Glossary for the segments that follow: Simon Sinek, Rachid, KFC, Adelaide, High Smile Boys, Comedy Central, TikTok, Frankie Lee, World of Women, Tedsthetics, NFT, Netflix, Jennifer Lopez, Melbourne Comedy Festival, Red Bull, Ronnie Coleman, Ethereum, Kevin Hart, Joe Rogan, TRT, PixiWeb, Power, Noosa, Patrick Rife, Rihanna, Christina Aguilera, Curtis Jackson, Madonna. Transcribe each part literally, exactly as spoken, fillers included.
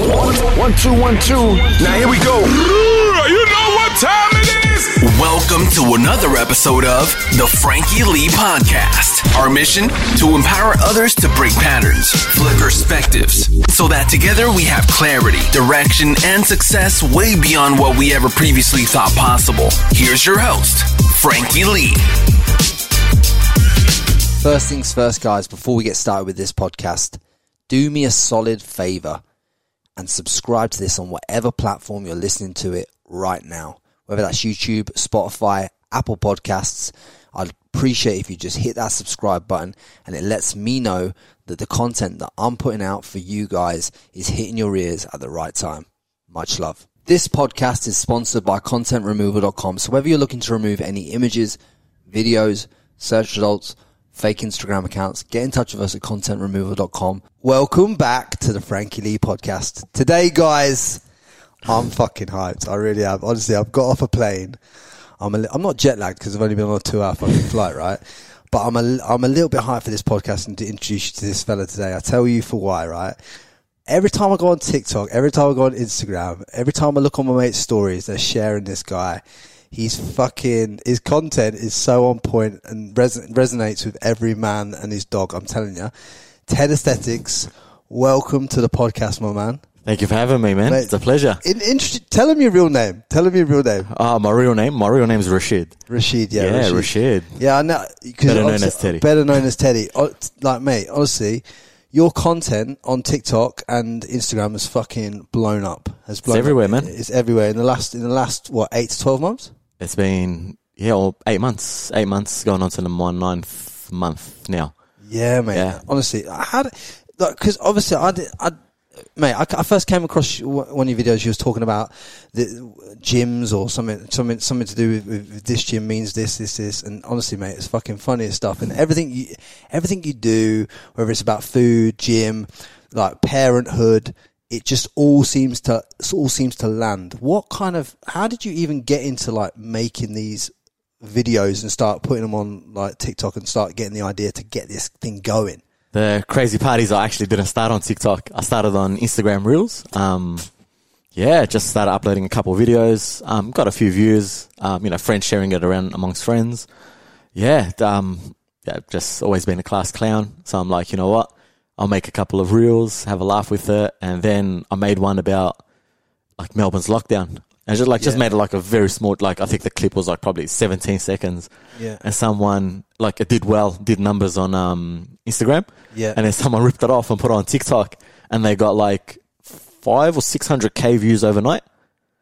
One, two, one, two. Now here we go. You know what time it is. Welcome to another episode of the Frankie Lee Podcast. Our mission, to empower others to break patterns, flip perspectives, so that together we have clarity, direction, and success way beyond what we ever previously thought possible. Here's your host, Frankie Lee. First things first, guys, before we get started with this podcast, do me a solid favor and subscribe to this on whatever platform you're listening to it right now, whether that's YouTube, Spotify, Apple Podcasts. I'd appreciate if you just hit that subscribe button, and it lets me know that the content that I'm putting out for you guys is hitting your ears at the right time. Much love. This podcast is sponsored by Content Removal dot com, so whether you're looking to remove any images, videos, search results, fake Instagram accounts, get in touch with us at Content Removal dot com. Welcome back to the Frankie Lee Podcast. Today, guys, I'm fucking hyped. I really am. Honestly, I've got off a plane. I'm a li- I'm not jet lagged because I've only been on a two hour fucking flight, right? But I'm a, I'm a little bit hyped for this podcast and to introduce you to this fella today. I tell you for why, right? Every time I go on TikTok, every time I go on Instagram, every time I look on my mate's stories, they're sharing this guy. He's fucking, his content is so on point and res- resonates with every man and his dog, I'm telling you. Tedsthetics, welcome to the podcast, my man. Thank you for having me, man. Mate, it's a pleasure. In, in, tell him your real name. Tell him your real name. Ah, uh, my real name? My real name is Rachid. Rachid, yeah. Yeah, Rachid. Rashid. Yeah, I know. Better known as Teddy. Better known as Teddy. Like, mate, honestly, your content on TikTok and Instagram has fucking blown up. Has blown it's everywhere, up. man. It's everywhere. In the last, in the last what, eight to twelve months? It's been, yeah, or eight months, eight months going on to the ninth month now. Yeah, mate. Yeah. Honestly, I had, like, because obviously I did, I, mate, I, I first came across one of your videos. You was talking about the gyms or something, something, something to do with, with this gym means this, this, this. And honestly, mate, it's fucking funny stuff. And everything you, everything you do, whether it's about food, gym, like parenthood, it just all seems to all seems to land. What kind of? How did you even get into like making these videos and start putting them on like TikTok and start getting the idea to get this thing going? The crazy part is I actually didn't start on TikTok. I started on Instagram Reels. Um, yeah, just started uploading a couple of videos. Um, got a few views. Um, you know, friends sharing it around amongst friends. Yeah, um, yeah, just always been a class clown. So I'm like, you know what? I'll make a couple of reels, have a laugh with it, and then I made one about like Melbourne's lockdown. And just like yeah. just made it like a very small, like I think the clip was like probably seventeen seconds. Yeah. And someone like it did well, did numbers on um Instagram. Yeah. And then someone ripped it off and put it on TikTok, and they got like five or six hundred K views overnight.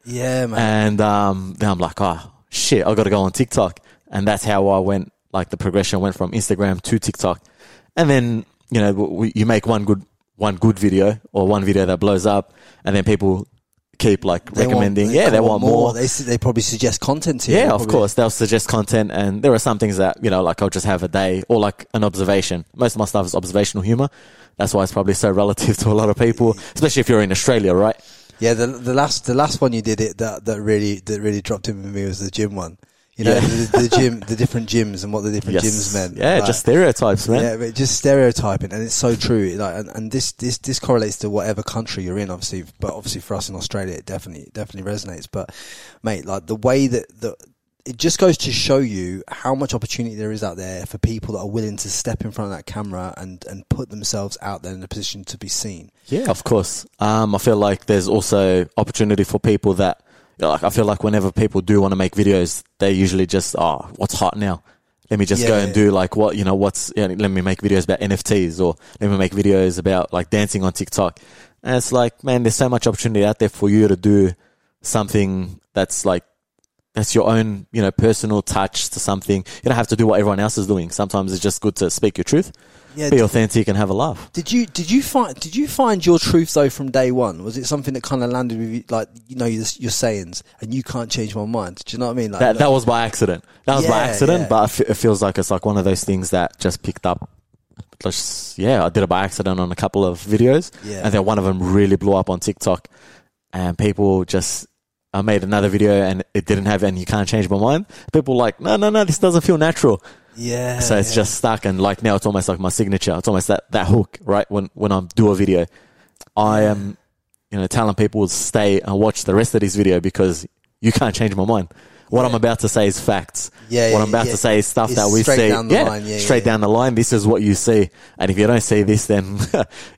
Yeah, man. And um then I'm like, oh shit, I gotta go on TikTok. And that's how I went, like the progression went from Instagram to TikTok. And then you know, we, you make one good one good video or one video that blows up, and then people keep like they recommending. Want, they, yeah, they, they want, want more. more. They they probably suggest content to you. Yeah, of probably. course they'll suggest content, and there are some things that you know, like I'll just have a day or like an observation. Most of my stuff is observational humor. That's why it's probably so relative to a lot of people, especially if you're in Australia, right? Yeah, the the last the last one you did it that that really that really dropped in with me was the gym one. You know, yeah. the, the gym, the different gyms and what the different yes. gyms meant. Yeah, like, just stereotypes, man. Yeah, but just stereotyping. And it's so true. Like, and, and this, this, this correlates to whatever country you're in, obviously. But obviously for us in Australia, it definitely, definitely resonates. But mate, like the way that the, it just goes to show you how much opportunity there is out there for people that are willing to step in front of that camera and, and put themselves out there in a position to be seen. Yeah, of course. Um, I feel like there's also opportunity for people that, like I feel like whenever people do want to make videos, they usually just, oh, what's hot now? Let me just yeah, go and yeah. do like what, you know, what's, you know, let me make videos about N F Ts or let me make videos about like dancing on TikTok. And it's like, man, there's so much opportunity out there for you to do something that's like, that's your own, you know, personal touch to something. You don't have to do what everyone else is doing. Sometimes it's just good to speak your truth, yeah, be authentic and have a laugh. Did you did you find did you find your truth though from day one? Was it something that kind of landed with you, like you know your, your sayings, and you can't change my mind? Do you know what I mean? Like, that, like, that was by accident. That was yeah, by accident, yeah. but it feels like it's like one of those things that just picked up. Just, yeah, I did it by accident on a couple of videos, yeah. and then one of them really blew up on TikTok, and people just. I made another video and it didn't have, and you can't change my mind. People were like, no, no, no, this doesn't feel natural. Yeah. So it's yeah. just stuck. And like now it's almost like my signature. It's almost that, that hook, right? When, when I do a video, I am you know, telling people to stay and watch the rest of this video because you can't change my mind. What yeah. I'm about to say is facts. Yeah, what I'm about yeah, to say is stuff that we see. Straight down the yeah, line. Yeah, straight yeah, down yeah. the line. This is what you see. And if you don't see this, then,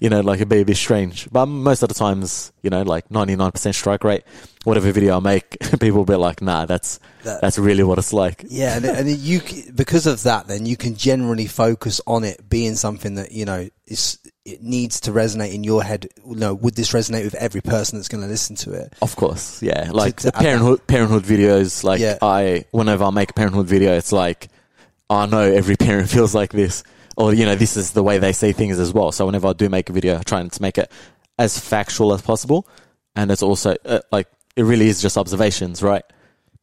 you know, like it'd be a bit strange. But most of the times, you know, like ninety-nine percent strike rate, whatever video I make, people will be like, nah, that's that, that's really what it's like. Yeah. And, and you, because of that, then you can generally focus on it being something that, you know, is, it needs to resonate in your head. No, would this resonate with every person that's going to listen to it? Of course, yeah. Like to, to, the parenthood, parenthood videos, like yeah. I, whenever I make a parenthood video, it's like, I know every parent feels like this. Or, you know, this is the way they see things as well. So whenever I do make a video, I try to make it as factual as possible. And it's also, uh, like, it really is just observations, right?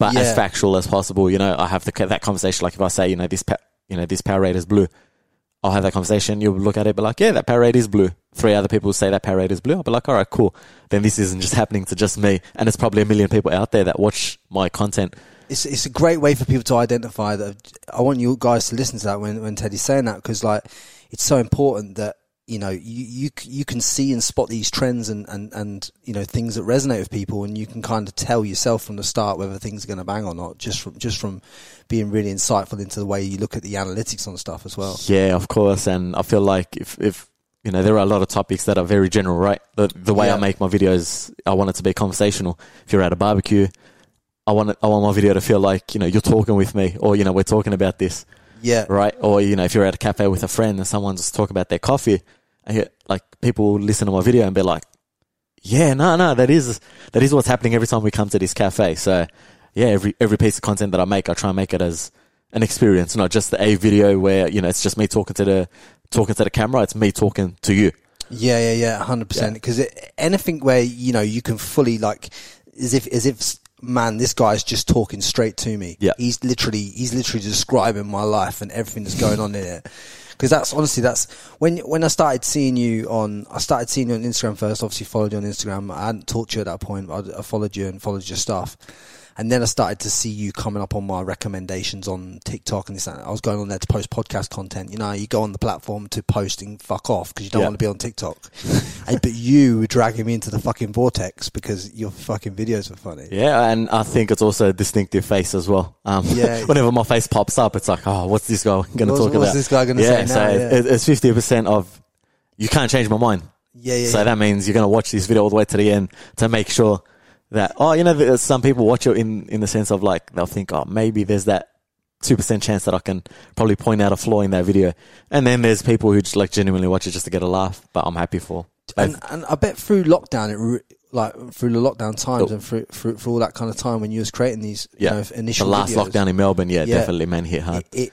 But yeah. as factual as possible, you know, I have the, that conversation. Like if I say, you know, this, pa- you know, this Powerade is blue. I'll have that conversation. You'll look at it, be like, yeah, that Powerade is blue. Three other people say that Powerade is blue. I'll be like, all right, cool. Then this isn't just happening to just me. And it's probably a million people out there that watch my content. It's it's a great way for people to identify that. I want you guys to listen to that when, when Teddy's saying that, because like, it's so important that, you know, you, you, you can see and spot these trends and, and, and, you know, things that resonate with people, and you can kind of tell yourself from the start whether things are going to bang or not, just from, just from being really insightful into the way you look at the analytics on stuff as well. Yeah, of course. And I feel like if, if, you know, there are a lot of topics that are very general, right? The, the way yeah. I make my videos, I want it to be conversational. If you're at a barbecue, I want it, I want my video to feel like, you know, you're talking with me, or, you know, we're talking about this. Yeah. Right. Or, you know, if you're at a cafe with a friend and someone's talking about their coffee, I hear, like, people listen to my video and be like, yeah, no, no, that is that is what's happening every time we come to this cafe. So, yeah, every every piece of content that I make, I try and make it as an experience, not just a video where, you know, it's just me talking to the talking to the camera. It's me talking to you. Yeah, yeah, yeah, one hundred percent. Because anything where, you know, you can fully, like, as if as if man, this guy's just talking straight to me. Yeah, he's literally he's literally describing my life and everything that's going on in it. Because that's honestly, that's when when I started seeing you on, I started seeing you on Instagram first, obviously followed you on Instagram. I hadn't talked to you at that point, but I, I followed you and followed your stuff. And then I started to see you coming up on my recommendations on TikTok and this and that. I was going on there to post podcast content. You know, you go on the platform to post and fuck off because you don't yeah. want to be on TikTok. and, but you were dragging me into the fucking vortex because your fucking videos were funny. Yeah, and I think it's also a distinctive face as well. Um, yeah, whenever my face pops up, it's like, oh, what's this guy going to talk what's about? What's this guy going to yeah, say so now? It, yeah, so it's fifty percent of, you can't change my mind. Yeah, yeah. So yeah. that means you're going to watch this video all the way to the end to make sure that, oh, you know, some people watch it in, in the sense of like, they'll think, oh, maybe there's that two percent chance that I can probably point out a flaw in that video. And then there's people who just like genuinely watch it just to get a laugh, but I'm happy for. And, and I bet through lockdown, it re- like through the lockdown times oh. and through, through, through all that kind of time when you was creating these yeah. you know, initial videos. The last videos, lockdown in Melbourne, yeah, yeah, definitely, man, hit hard. It, it,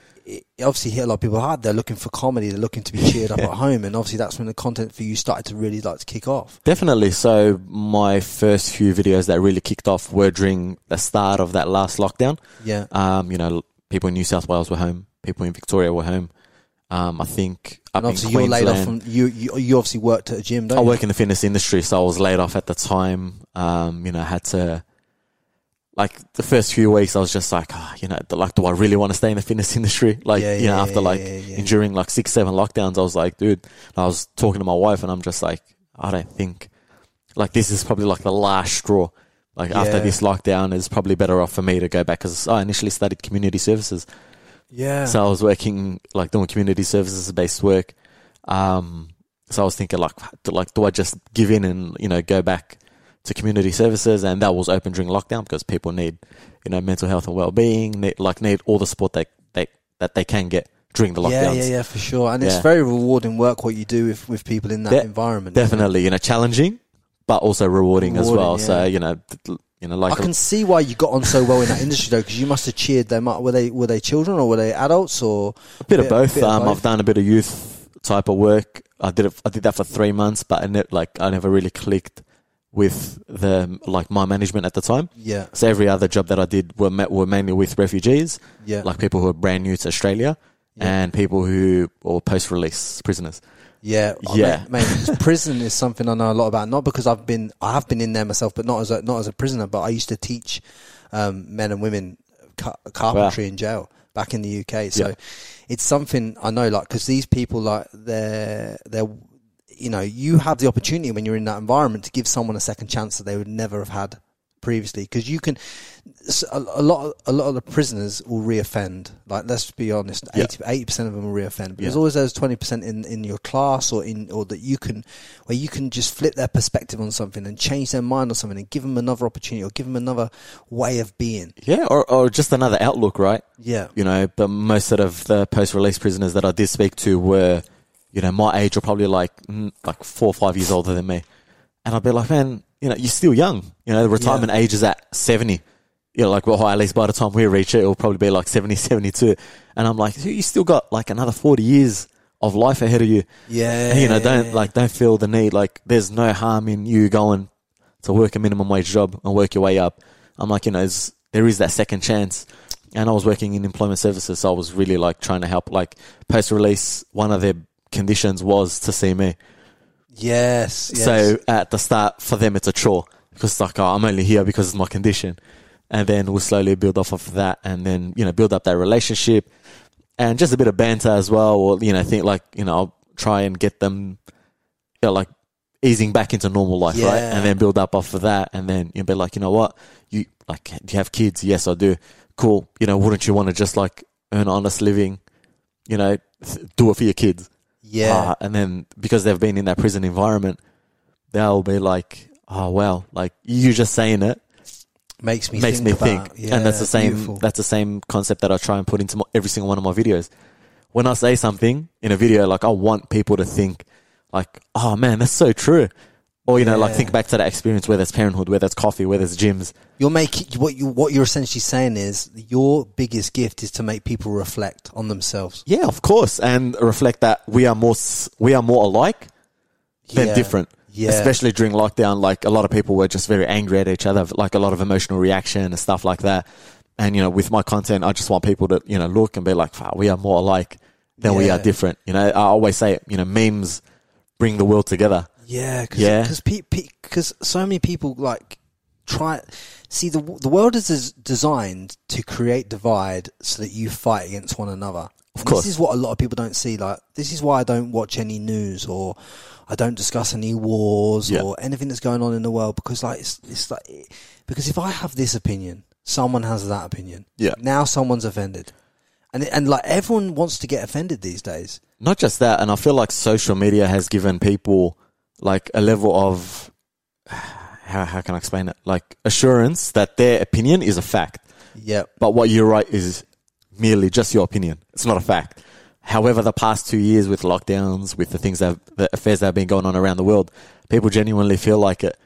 it obviously hit a lot of people hard. They're looking for comedy. They're looking to be cheered up at home. And obviously that's when the content for you started to really like to kick off. Definitely. So my first few videos that really kicked off were during the start of that last lockdown. Yeah. Um, you know, people in New South Wales were home. People in Victoria were home. Um, I think up and obviously in Queensland, you're laid off from, you, you, you obviously worked at a gym, don't you? I work in the fitness industry, so I was laid off at the time. Um, you know, I had to, like, the first few weeks I was just like, oh, you know, like, do I really want to stay in the fitness industry? Like, yeah, you know, yeah, after like yeah, yeah. enduring like six, seven lockdowns, I was like, dude, I was talking to my wife and I'm just like, I don't think, like, this is probably like the last straw. Like, yeah. after this lockdown, it's probably better off for me to go back, because I initially studied community services. Yeah. So I was working, like, doing community services based work. Um, so I was thinking, like, do, like, do I just give in and, you know, go back to community services? And that was open during lockdown because people need, you know, mental health and well-being, need, like, need all the support they, they, that they can get during the lockdowns. Yeah, yeah, yeah, for sure. And yeah. it's very rewarding work, what you do with, with people in that De- environment. Definitely, you know, challenging, but also rewarding, rewarding as well. Yeah. So, you know... Th- You know, like I can a, see why you got on so well in that industry, though, because you must have cheered them up. Were they were they children or were they adults or a bit, a bit of both? Bit um, of both. I've done a bit of youth type of work. I did it, I did that for three months, but I ne- like I never really clicked with the like my management at the time. Yeah. So every other job that I did were met, were mainly with refugees. Yeah. Like people who are brand new to Australia yeah. and people who or post release prisoners. Yeah, yeah. I mean, mate, prison is something I know a lot about. Not because I've been, I have been in there myself, but not as a, not as a prisoner. But I used to teach um, men and women car- carpentry wow. in jail back in the U K. So yeah. it's something I know, like, because these people, like, they're they're you know, you have the opportunity when you're in that environment to give someone a second chance that they would never have had previously, because you can a, a lot of, a lot of the prisoners will reoffend. Like, let's be honest, eighty percent of them will reoffend. But yeah. there's always those twenty percent in, in your class or in or that you can where you can just flip their perspective on something and change their mind on something and give them another opportunity or give them another way of being. Yeah, or or just another outlook, right? Yeah, you know. But most sort of the post-release prisoners that I did speak to were, you know, my age or probably like like four or five years older than me, and I'd be like, man, you know, you're still young. You know, the retirement yeah. age is at seventy. You know, like, well, at least by the time we reach it, it'll probably be like seventy, seventy-two. And I'm like, you still got like another forty years of life ahead of you. Yeah. And, you know, don't like, don't feel the need. Like, there's no harm in you going to work a minimum wage job and work your way up. I'm like, you know, there is that second chance. And I was working in employment services, so I was really like trying to help. Like, post-release, one of their conditions was to see me. Yes, yes. So at the start, for them, it's a chore because it's like, oh, I'm only here because it's my condition. And then we'll slowly build off of that and then, you know, build up that relationship and just a bit of banter as well. Or, you know, think like, you know, I'll try and get them, you know, like easing back into normal life, yeah. right? And then build up off of that. And then you'll be like, you know what? You like, do you have kids? Yes, I do. Cool. You know, wouldn't you want to just like earn honest living, you know, do it for your kids? Yeah, ah, and then because they've been in that prison environment, they'll be like, "Oh wow, like you just saying it makes me makes think me about, think." Yeah, and that's the same. Beautiful. That's the same concept that I try and put into my, every single one of my videos. When I say something in a video, like I want people to think, like, "Oh man, that's so true," or you yeah. know, like think back to that experience, whether it's parenthood, whether it's coffee, whether it's gyms. You're making what you what you're essentially saying is your biggest gift is to make people reflect on themselves. Yeah, of course, and reflect that we are more we are more alike than yeah. different. Yeah, especially during lockdown, like a lot of people were just very angry at each other, like a lot of emotional reaction and stuff like that. And you know, with my content, I just want people to you know look and be like, wow, we are more alike than yeah. we are different. You know, I always say, you know, memes bring the world together. Yeah, cause, yeah, because pe- pe- cause so many people like. Try see the the world is designed to create divide so that you fight against one another. Of course, this is what a lot of people don't see. Like this is why I don't watch any news or I don't discuss any wars yeah. or anything that's going on in the world because like it's, it's like because if I have this opinion, someone has that opinion. Yeah, now someone's offended, and and like everyone wants to get offended these days. Not just that, and I feel like social media has given people like a level of. How how can I explain it? Like assurance that their opinion is a fact. Yeah. But what you write is merely just your opinion. It's not a fact. However, the past two years with lockdowns, with the things that the affairs that have been going on around the world, people genuinely feel like it.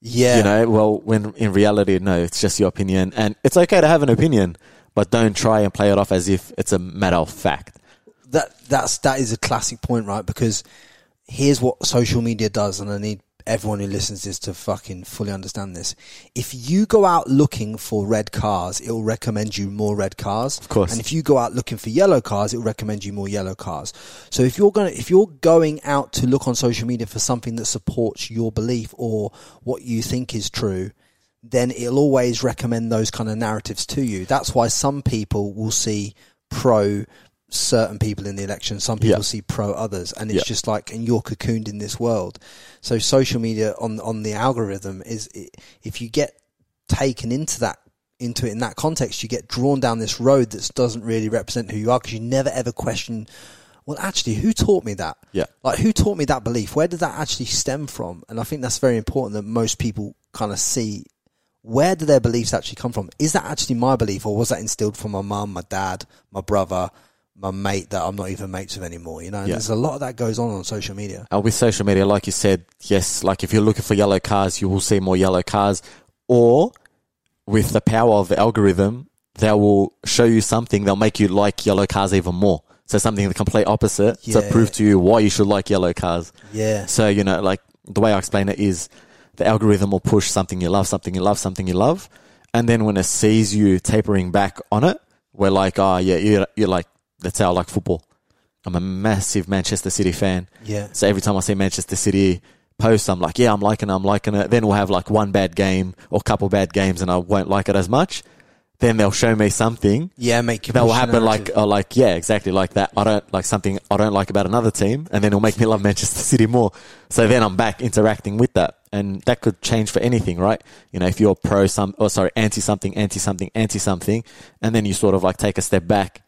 Yeah. You know, well, when in reality, no, it's just your opinion, and it's okay to have an opinion, but don't try and play it off as if it's a matter of fact. That that's that is a classic point, right? Because here's what social media does, and I need. Everyone who listens to this to fucking fully understand this. If you go out looking for red cars, it will recommend you more red cars. Of course. And if you go out looking for yellow cars, it will recommend you more yellow cars. So if you're going if you're going out to look on social media for something that supports your belief or what you think is true, then it'll always recommend those kind of narratives to you. That's why some people will see pro certain people in the election, some people yeah. see pro others, and it's yeah. just like, and you're cocooned in this world. So social media on on the algorithm is, if you get taken into that into it in that context, you get drawn down this road that doesn't really represent who you are, because you never ever question, well, actually, who taught me that? Yeah, like who taught me that belief? Where did that actually stem from? And I think that's very important that most people kind of see. Where do their beliefs actually come from? Is that actually my belief, or was that instilled from my mum, my dad, my brother? My mate that I'm not even mates with anymore, you know. And yeah. there's a lot of that goes on on social media. And with social media, like you said, yes, like if you're looking for yellow cars, you will see more yellow cars. Or with the power of the algorithm, they will show you something that'll make you like yellow cars even more. So something the complete opposite yeah. to prove to you why you should like yellow cars. Yeah. So, you know, like the way I explain it is the algorithm will push something you love, something you love, something you love. And then when it sees you tapering back on it, we're like, oh, yeah, you're, you're like, that's how I like football. I'm a massive Manchester City fan. Yeah. So every time I see Manchester City post, I'm like, yeah, I'm liking it, I'm liking it. Then we'll have like one bad game or a couple bad games and I won't like it as much. then they'll show me something. Yeah, make that will happen. Narrative. Like, oh, like, yeah, exactly like that. I don't like something I don't like about another team, and then it'll make me love Manchester City more. So then I'm back interacting with that, and that could change for anything, right? You know, if you're pro some, or sorry, anti something, anti something, anti something, and then you sort of like take a step back,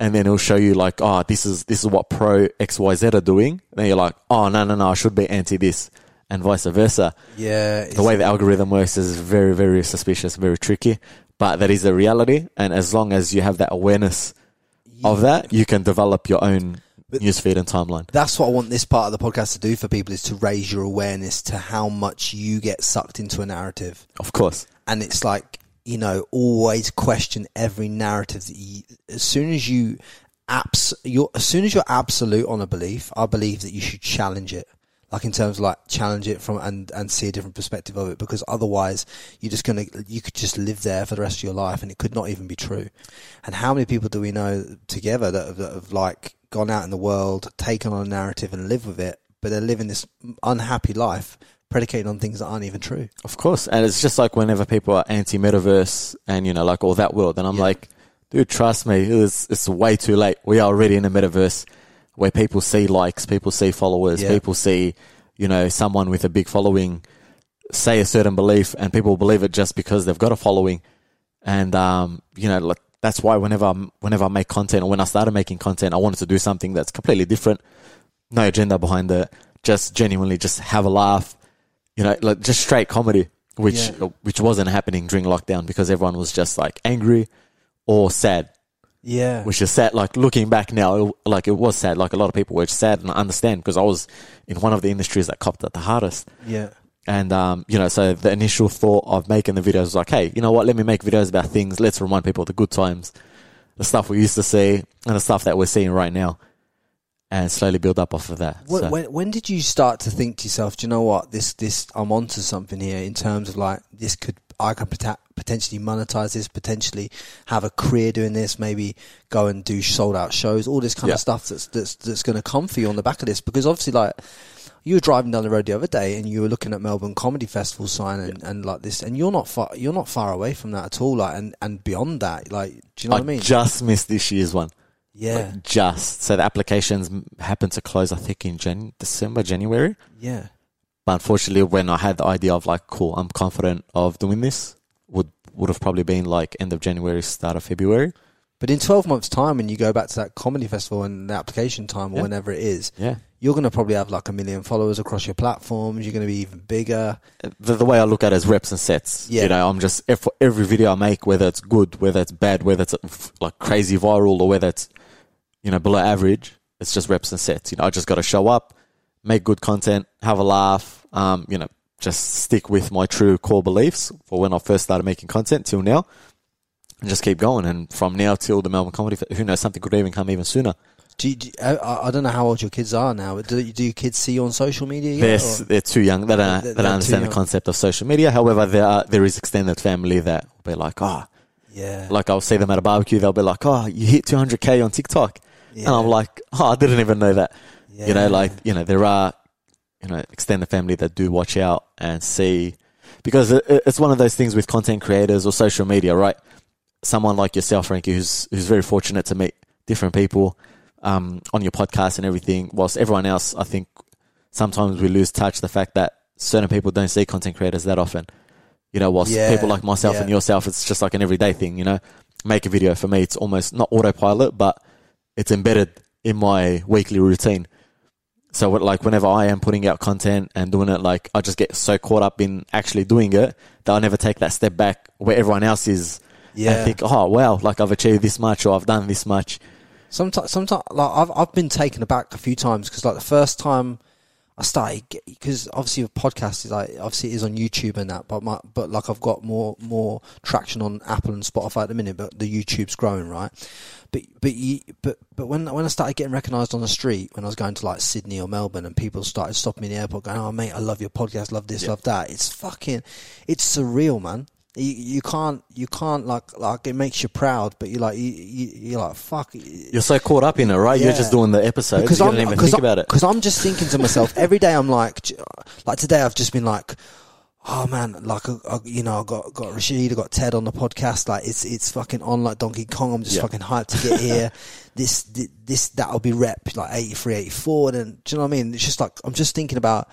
and then it'll show you like, oh, this is this is what pro X Y Z are doing. And then you're like, oh no no no, I should be anti this, and vice versa. Yeah, the way the algorithm works is very very suspicious, very tricky. But that is a reality, and as long as you have that awareness yeah. of that, you can develop your own but newsfeed and timeline. That's what I want this part of the podcast to do for people, is to raise your awareness to how much you get sucked into a narrative. Of course. And it's like, you know, always question every narrative. That you, as soon as you abs, you're, as soon as you're absolute on a belief, I believe that you should challenge it. Like in terms of like challenge it from and, and see a different perspective of it, because otherwise you're just going to, you could just live there for the rest of your life and it could not even be true. And how many people do we know together that have, that have like gone out in the world, taken on a narrative and live with it, but they're living this unhappy life predicated on things that aren't even true. Of course. And it's just like whenever people are anti-metaverse and you know, like all that world. And I'm yeah. like, dude, trust me, it's, it's way too late. We are already in a metaverse. Where people see likes, people see followers, yeah. people see, you know, someone with a big following say a certain belief, and people believe it just because they've got a following. And, um, you know, like that's why whenever I'm, whenever I make content, or when I started making content, I wanted to do something that's completely different. No agenda behind it. Just genuinely just have a laugh, you know, like just straight comedy, which, yeah. which wasn't happening during lockdown because everyone was just like angry or sad. Yeah. Which is sad. Like looking back now, like it was sad. Like a lot of people were sad, and I understand because I was in one of the industries that copped it the hardest. Yeah. And, um, you know, so the initial thought of making the videos was like, hey, you know what? Let me make videos about things. Let's remind people of the good times, the stuff we used to see and the stuff that we're seeing right now, and slowly build up off of that. When, so. when, when did you start to think to yourself, do you know what? This, this, I'm onto something here in terms of like, this could, I could protect. potentially monetize this, potentially have a career doing this, maybe go and do sold out shows, all this kind yeah. of stuff that's that's, that's going to come for you on the back of this. Because obviously, like, you were driving down the road the other day and you were looking at Melbourne Comedy Festival sign and, yeah. and like this, and you're not far you're not far away from that at all, like, and and beyond that, like, do you know I what I mean? Just missed this year's one. Yeah, like just so the applications happened to close, I think, in Jan- December, January. Yeah, but unfortunately, when I had the idea of like, cool, I'm confident of doing this. would would have probably been like end of January, start of February. But in twelve months' time, when you go back to that comedy festival and the application time or yeah. whenever it is, yeah. you're going to probably have like a million followers across your platforms. You're going to be even bigger. The, the way I look at it is reps and sets. Yeah. You know, I'm just, for every video I make, whether it's good, whether it's bad, whether it's like crazy viral or whether it's, you know, below average, it's just reps and sets. You know, I just got to show up, make good content, have a laugh, um, you know, just stick with my true core beliefs for when I first started making content till now, and just keep going. And from now till the Melbourne Comedy, who knows, something could even come even sooner. Do you, do you, I, I don't know how old your kids are now. But do, do your kids see you on social media yet? They're, they're too young. They don't, they're, they don't understand the concept of social media. However, there are, there is extended family that will be like, oh, yeah. Like I'll see them at a barbecue. They'll be like, oh, you hit two hundred K on TikTok. Yeah. And I'm like, oh, I didn't even know that. Yeah. You know, like, you know, there are, you know, extended family that do watch out and see, because it's one of those things with content creators or social media, right? Someone like yourself, Frankie, who's who's very fortunate to meet different people um, on your podcast and everything, whilst everyone else, I think sometimes we lose touch the fact that certain people don't see content creators that often, you know, whilst yeah, people like myself yeah. and yourself, it's just like an everyday thing, you know, make a video. For me, it's almost not autopilot, but it's embedded in my weekly routine. So, like, whenever I am putting out content and doing it, like, I just get so caught up in actually doing it that I never take that step back where everyone else is yeah. and think, oh, wow, like, I've achieved this much or I've done this much. Sometimes, sometimes like, I've, I've been taken aback a few times because, like, the first time I started, because obviously a podcast is, like, obviously it is on YouTube and that, but, my, but like, I've got more more traction on Apple and Spotify at the minute, but the YouTube's growing, right? But but you, but but when when I started getting recognised on the street, when I was going to like Sydney or Melbourne, and people started stopping me in the airport, going, "Oh mate, I love your podcast, love this, yeah. love that." It's fucking, it's surreal, man. You, you can't you can't like like it makes you proud, but you're like you, you you're like fuck. You're so caught up in it, right? Yeah. You're just doing the episodes. Because you I'm, don't even think I'm, about it. Because I'm just thinking to myself every day. I'm like, like today I've just been like, oh man, like, I, I, you know, I got, got Rashid, I got Ted on the podcast. Like, it's, it's fucking on like Donkey Kong. I'm just yeah. fucking hyped to get here. this, this, that'll be rep like eighty-three, eighty-four. And do you know what I mean? It's just like, I'm just thinking about,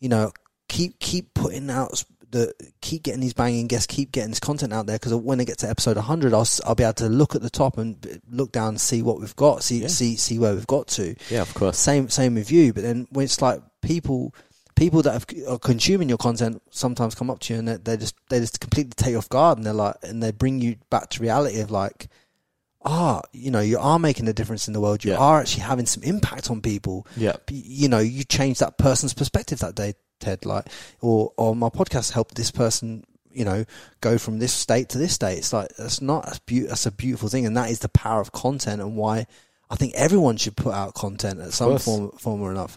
you know, keep, keep putting out the, keep getting these banging guests, keep getting this content out there. Cause when I get to episode one hundred, I'll, I'll be able to look at the top and look down and see what we've got, see, yeah. see, see where we've got to. Yeah, of course. Same, same with you. But then when it's like people, People that have, are consuming your content sometimes come up to you and they just they just completely take off guard, and they're like, and they bring you back to reality of like, ah, oh, you know, you are making a difference in the world. You yeah. are actually having some impact on people. Yeah, you know, you changed that person's perspective that day, Ted. Like, or or my podcast helped this person, you know, go from this state to this state. It's like that's not that's, be- that's a beautiful thing, and that is the power of content, and why I think everyone should put out content at some form form or another.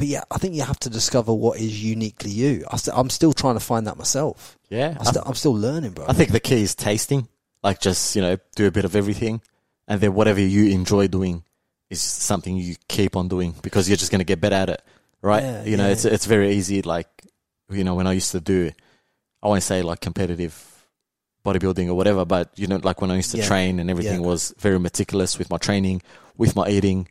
But yeah, I think you have to discover what is uniquely you. I st- I'm still trying to find that myself. Yeah. I st- I'm still learning, bro. I think the key is tasting. Like, just, you know, do a bit of everything. And then whatever you enjoy doing is something you keep on doing, because you're just going to get better at it, right? Yeah, you know, yeah. it's it's very easy. Like, you know, when I used to do, I won't say like competitive bodybuilding or whatever, but, you know, like when I used to yeah. train and everything yeah. was very meticulous with my training, with my eating.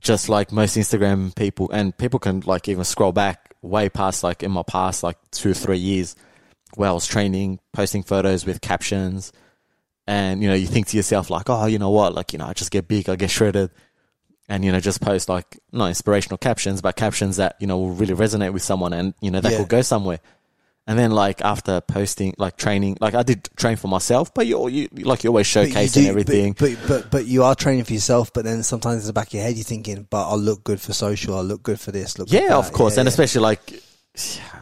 Just like most Instagram people, and people can like even scroll back way past, like in my past, like two or three years where I was training, posting photos with captions. And, you know, you think to yourself like, oh, you know what? Like, you know, I just get big, I get shredded, and, you know, just post like not inspirational captions, but captions that, you know, will really resonate with someone, and, you know, that yeah. will go somewhere. And then, like, after posting, like, training, like, I did train for myself, but you're, you, like, you're always showcasing you do, everything. But, but but but you are training for yourself, but then sometimes in the back of your head, you're thinking, but I'll look good for social, I'll look good for this, look Yeah, of course. Yeah, and yeah. especially, like,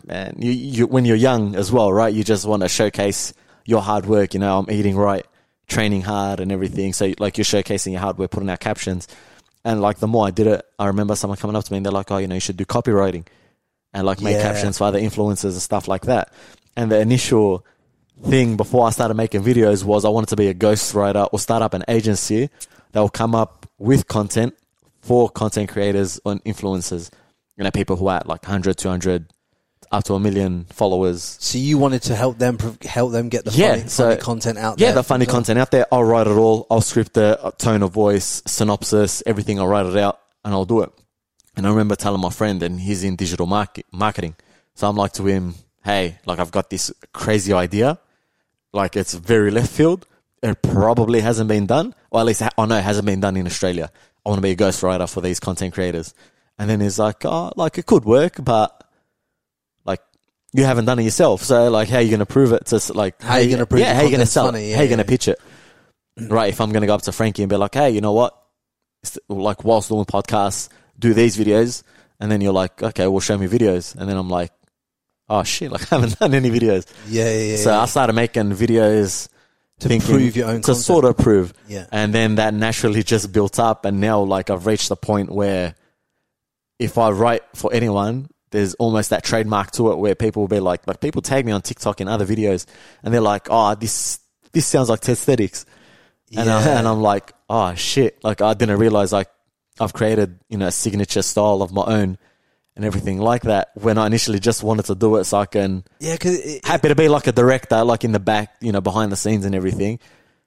man, you, you when you're young as well, right? You just want to showcase your hard work, you know, I'm eating right, training hard and everything. So, like, you're showcasing your hard work, putting out captions. And, like, the more I did it, I remember someone coming up to me and they're like, oh, you know, you should do copywriting. And like make yeah. captions for other influencers and stuff like that. And the initial thing before I started making videos was I wanted to be a ghostwriter or start up an agency that will come up with content for content creators and influencers. You know, people who are at like one hundred, two hundred, up to a million followers. So you wanted to help them help them get the yeah, funny, so, funny content out yeah, there. Yeah, the funny content out there. I'll write it all. I'll script the tone of voice, synopsis, everything. I'll write it out and I'll do it. And I remember telling my friend, and he's in digital market, marketing. So I'm like to him, hey, like I've got this crazy idea. Like it's very left field. It probably hasn't been done. Or at least, I know it hasn't been done in Australia. I want to be a ghostwriter for these content creators. And then he's like, oh, like it could work, but like you haven't done it yourself. So like, how are you going to prove it? To like, how are you going to prove it? Yeah, how are you going to sell it? How are you going to pitch it? Right. If I'm going to go up to Frankie and be like, hey, you know what? It's like whilst doing podcasts, do these videos, and then you're like, okay, well, show me videos. And then I'm like, oh shit, like I haven't done any videos. Yeah, yeah, yeah. So yeah. I started making videos to thinking, prove your own to concept. Sort of prove. Yeah. And then that naturally just built up, and now like I've reached the point where if I write for anyone, there's almost that trademark to it where people will be like, like people tag me on TikTok and other videos, and they're like, oh, this this sounds like Tedsthetics. And, yeah. I, and I'm like, oh shit, like I didn't realize like I've created, you know, a signature style of my own and everything like that when I initially just wanted to do it so I can yeah, cause it, happy to be like a director, like in the back, you know, behind the scenes and everything.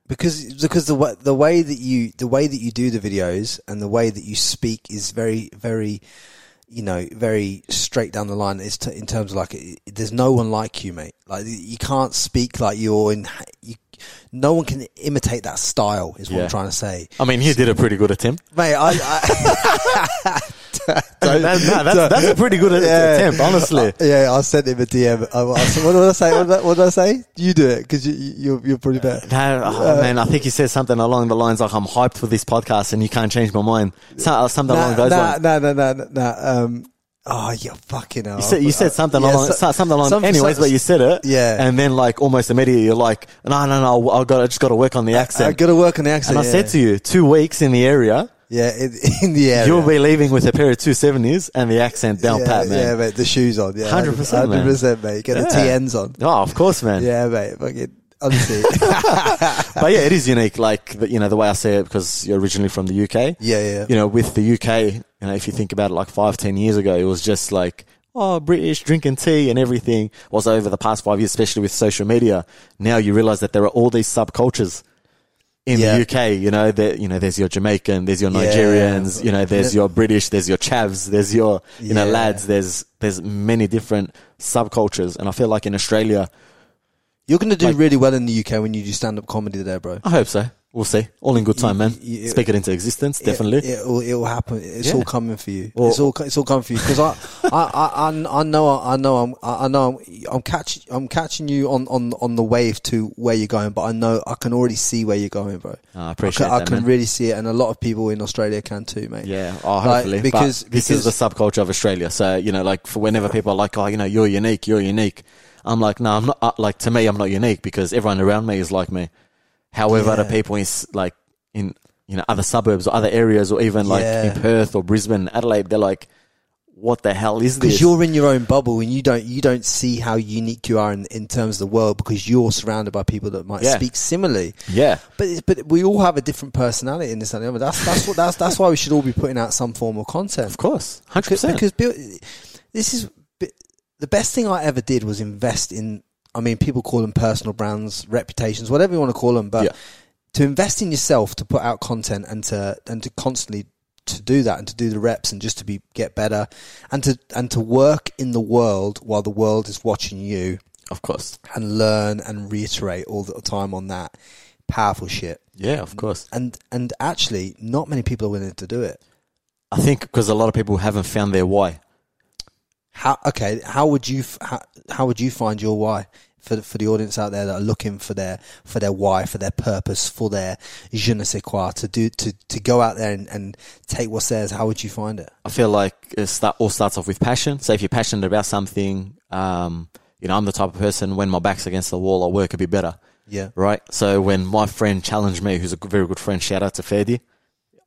Because because the way, the way that you the way that you do the videos and the way that you speak is very, very, you know, very straight down the line. It's t- in terms of like, it, there's no one like you, mate. Like you can't speak like you're in, you, no one can imitate that style is what yeah. I'm trying to say. I mean, you did a pretty good attempt. Mate, I... I no, that's, that's a pretty good yeah. attempt, honestly. Yeah, I sent him a D M. I, I, what did I say? What did I, what did I say? You do it, because you, you, you're pretty bad. No, oh, uh, man, I think he said something along the lines like, I'm hyped for this podcast and you can't change my mind. So, something nah, along those nah, lines. No, no, no, no, no. Um, oh, you're fucking hell. You said, you said something yeah, along, so, something along, some, anyways, some, but you said it. Yeah. And then like almost immediately you're like, no, no, no, I got, I just got to work on the accent. I, I got to work on the accent. And yeah. I said to you, two weeks in the area. Yeah, in, in the area. You'll be leaving with a pair of two seventies and the accent down yeah, pat, man. Yeah, mate, the shoes on. Yeah, one hundred percent, one hundred percent, man. one hundred percent, mate. Get yeah. the T Ns on. Oh, of course, man. Yeah, mate. Fucking, honestly. But yeah, it is unique. Like, you know, the way I say it, because you're originally from the U K. Yeah, yeah. You know, with the U K, you know, if you think about it, like five, ten years ago, it was just like oh, British, drinking tea and everything, was over the past five years, especially with social media. Now you realize that there are all these subcultures in yeah. the U K, you know, that, you know, there's your Jamaican, there's your Nigerians, yeah. you know, there's your British, there's your chavs, there's your, you yeah. know, lads, there's, there's many different subcultures. And I feel like in Australia, you're going to do like, really well in the U K when you do stand-up comedy there, bro. I hope so. We'll see. All in good time, man. You, you, Speak it into existence, it, definitely. It will, it will happen. It's yeah. all coming for you. Or, it's all it's all coming for you because I, I, I, I know I know I'm I know I'm, I'm catching I'm catching you on, on, on the wave to where you're going, but I know I can already see where you're going, bro. Oh, I appreciate I can, that. I can man. really see it, and a lot of people in Australia can too, mate. Yeah, oh, hopefully. Like, because, because this is the subculture of Australia. So you know, like for whenever people are like, oh, you know, you're unique, you're unique. I'm like, no, I'm not. Like to me, I'm not unique because everyone around me is like me. However, yeah. other people in like in you know other suburbs or other areas or even like yeah. in Perth or Brisbane, Adelaide, they're like, "What the hell is this?" Because you're in your own bubble and you don't you don't see how unique you are in, in terms of the world because you're surrounded by people that might yeah. speak similarly. Yeah, but but we all have a different personality in this and the other. That's that's what that's that's why we should all be putting out some form of content. Of course, one hundred percent. Because this is the best thing I ever did was invest in. I mean, people call them personal brands, reputations, whatever you want to call them. But yeah. to invest in yourself, to put out content, and to and to constantly to do that, and to do the reps, and just to be get better, and to and to work in the world while the world is watching you, of course, and learn and reiterate all the time on that powerful shit. Yeah, of course. And and actually, not many people are willing to do it. I think because a lot of people haven't found their why. How okay? How would you how, how would you find your why for for the audience out there that are looking for their for their why, for their purpose, for their je ne sais quoi to do to, to go out there and, and take what's theirs? How would you find it? I feel like it start, all starts off with passion. So if you're passionate about something, um, you know, I'm the type of person when my back's against the wall, I work a bit better. Yeah, right. So when my friend challenged me, who's a very good friend, shout out to Ferdi.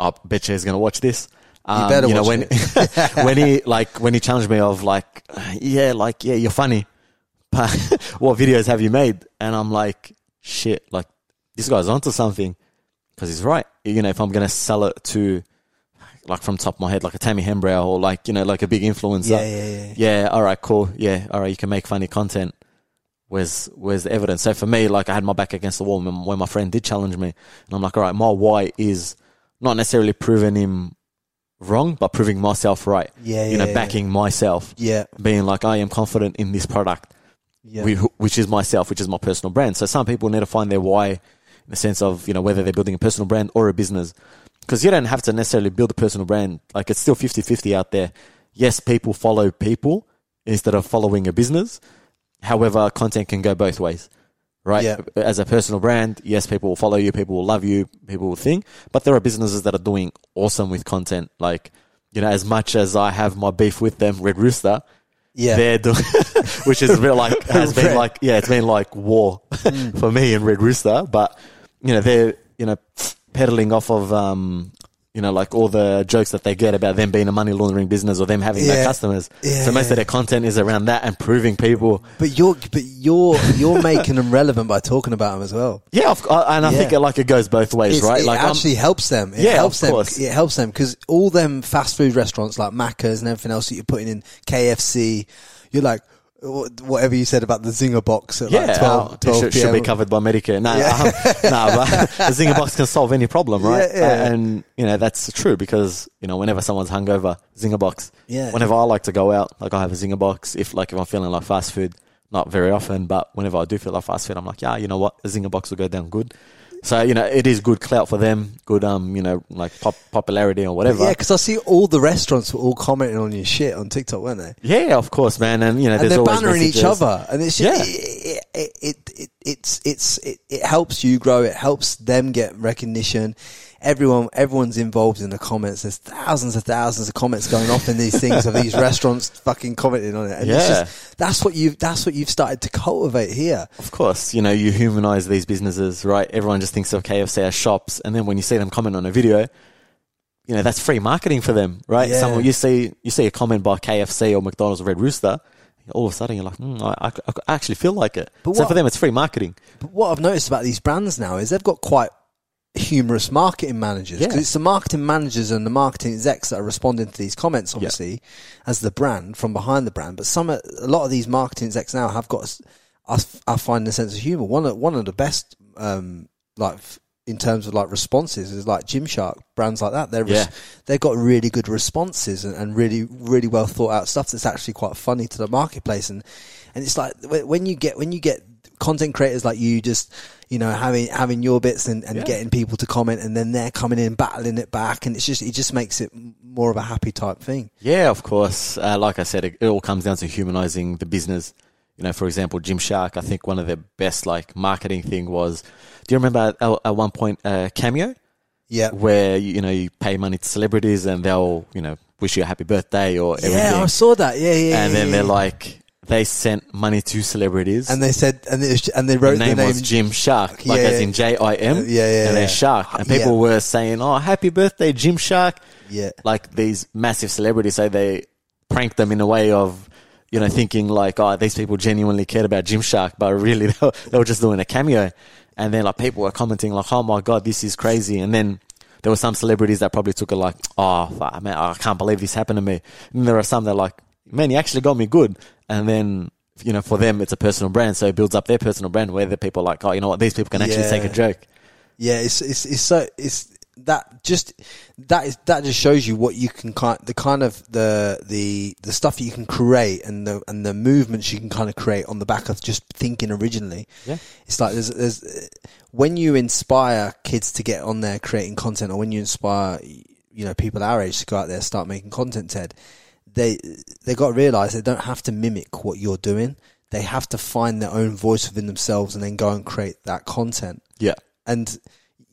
I bet you he's going to watch this. Um, you better you know, watch when, it. when he like when he challenged me of like yeah like yeah you're funny, but what videos have you made? And I'm like, shit, like this guy's onto something because he's right. You know, if I'm gonna sell it to like from top of my head like a Tammy Hembrow or like you know like a big influencer, yeah yeah yeah, yeah all right cool yeah all right you can make funny content. Where's where's the evidence? So for me, like I had my back against the wall when my friend did challenge me, and I'm like, all right, my why is not necessarily proving him wrong, but proving myself right. Yeah, you know, yeah, backing yeah. myself. Yeah, being like I am confident in this product, yeah. which is myself, which is my personal brand. So some people need to find their why in the sense of you know whether they're building a personal brand or a business, because you don't have to necessarily build a personal brand. Like it's still fifty-fifty out there. Yes, people follow people instead of following a business. However, content can go both ways. Right, yeah. As a personal brand, yes, people will follow you, people will love you, people will think, but there are businesses that are doing awesome with content. Like, you know, as much as I have my beef with them, Red Rooster, yeah, they're doing, which is real like has been like yeah, it's been like war mm. for me and Red Rooster. But you know, they're you know peddling off of um, you know, like all the jokes that they get about them being a money laundering business or them having yeah. no customers. Yeah, so most yeah. of their content is around that and proving people. But you're, but you're, you're making them relevant by talking about them as well. Yeah, of, and I yeah. think it, like it goes both ways, it's, right? It like actually I'm, helps them. It yeah, helps of course. Them. It helps them because all them fast food restaurants like Macca's and everything else that you're putting in K F C, you're like. Whatever you said about the zinger box at yeah, like twelve, twelve should, should be covered by Medicare. No, yeah. um, no, but the zinger box can solve any problem, right? Yeah, yeah. Uh, and you know that's true because you know whenever someone's hungover, zinger box. Yeah. Whenever yeah. I like to go out, like I have a zinger box. If like if I'm feeling like fast food, not very often, but whenever I do feel like fast food, I'm like, yeah, you know what, a zinger box will go down good. So you know it is good clout for them, good um you know like pop, popularity or whatever. Yeah, because I see all the restaurants were all commenting on your shit on TikTok, weren't they? Yeah, of course, man. And you know, and they're bantering each other, and it's just, yeah, it it, it, it it's it's it, it helps you grow, it helps them get recognition. Everyone, everyone's involved in the comments. There's thousands and thousands of comments going off in these things of these restaurants fucking commenting on it. And yeah. it's just, that's what you've, that's what you've started to cultivate here. Of course, you know, you humanize these businesses, right? Everyone just thinks of K F C as shops. And then when you see them comment on a video, you know, that's free marketing for them, right? Yeah. Someone, you see, you see a comment by K F C or McDonald's or Red Rooster. All of a sudden, you're like, mm, I, I, I actually feel like it. But so what, for them, it's free marketing. But what I've noticed about these brands now is they've got quite, humorous marketing managers, because yeah. it's the marketing managers and the marketing execs that are responding to these comments, obviously, yeah. as the brand, from behind the brand. But some, a lot of these marketing execs now have got, are, are finding a sense of humor. One of, one of the best, um, like in terms of like responses, is like Gymshark, brands like that. They're yeah. res- they've got really good responses and, and really, really well thought out stuff that's actually quite funny to the marketplace. And and it's like when you get when you get content creators like you, just, you know, having having your bits and, and yeah. getting people to comment, and then they're coming in, battling it back, and it's just it just makes it more of a happy type thing. Yeah, of course. Uh, like I said, it, it all comes down to humanizing the business. You know, for example, Gymshark, I think one of their best like marketing thing was, do you remember at, at one point uh, Cameo? Yeah. Where, you know, you pay money to celebrities and they'll, you know, wish you a happy birthday or everything. Yeah, I saw that. Yeah, yeah, And yeah, then yeah, they're yeah. like... They sent money to celebrities, and they said, and they, and they wrote the name, the name was Gymshark, like yeah, as in J I M, yeah, yeah, and yeah. Shark, and people yeah. were saying, "Oh, happy birthday, Gymshark!" Yeah, like these massive celebrities, so they pranked them in a way of, you know, thinking like, "Oh, these people genuinely cared about Gymshark," but really they were, they were just doing a cameo. And then like people were commenting like, "Oh my god, this is crazy!" And then there were some celebrities that probably took it like, "Oh, fuck, man, I can't believe this happened to me." And there are some that are like, "Man, he actually got me good." And then, you know, for them, it's a personal brand, so it builds up their personal brand where the people are like, oh, you know what, these people can actually yeah. take a joke. Yeah, it's it's it's so it's that just that is that just shows you what you can kind the kind of the the the stuff you can create and the and the movements you can kind of create on the back of just thinking originally. Yeah, it's like there's there's when you inspire kids to get on there creating content, or when you inspire, you know, people our age to go out there and start making content, Ted. They they got to realise they don't have to mimic what you're doing. They have to find their own voice within themselves and then go and create that content. Yeah. And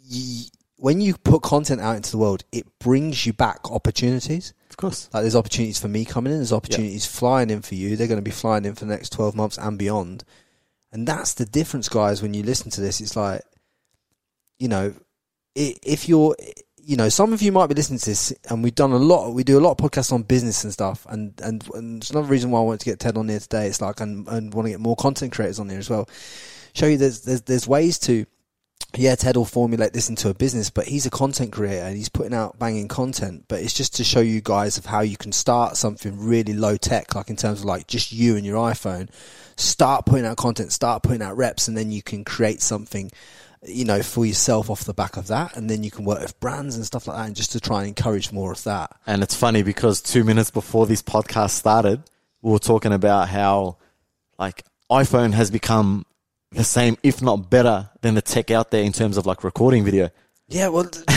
you, when you put content out into the world, it brings you back opportunities. Of course. Like there's opportunities for me coming in. There's opportunities yeah. flying in for you. They're going to be flying in for the next twelve months and beyond. And that's the difference, guys, when you listen to this. It's like, you know, if you're... You know, some of you might be listening to this, and we've done a lot. We do a lot of podcasts on business and stuff, and and, and it's another reason why I want to get Ted on here today. It's like, and, and want to get more content creators on here as well. Show you there's there's there's ways to, yeah. Ted will formulate this into a business, but he's a content creator and he's putting out banging content. But it's just to show you guys of how you can start something really low tech, like in terms of like just you and your iPhone. Start putting out content, start putting out reps, and then you can create something, you know, for yourself off the back of that, and then you can work with brands and stuff like that, and just to try and encourage more of that. And it's funny because two minutes before this podcast started, we were talking about how like iPhone has become the same, if not better, than the tech out there in terms of like recording video. Yeah, well, I,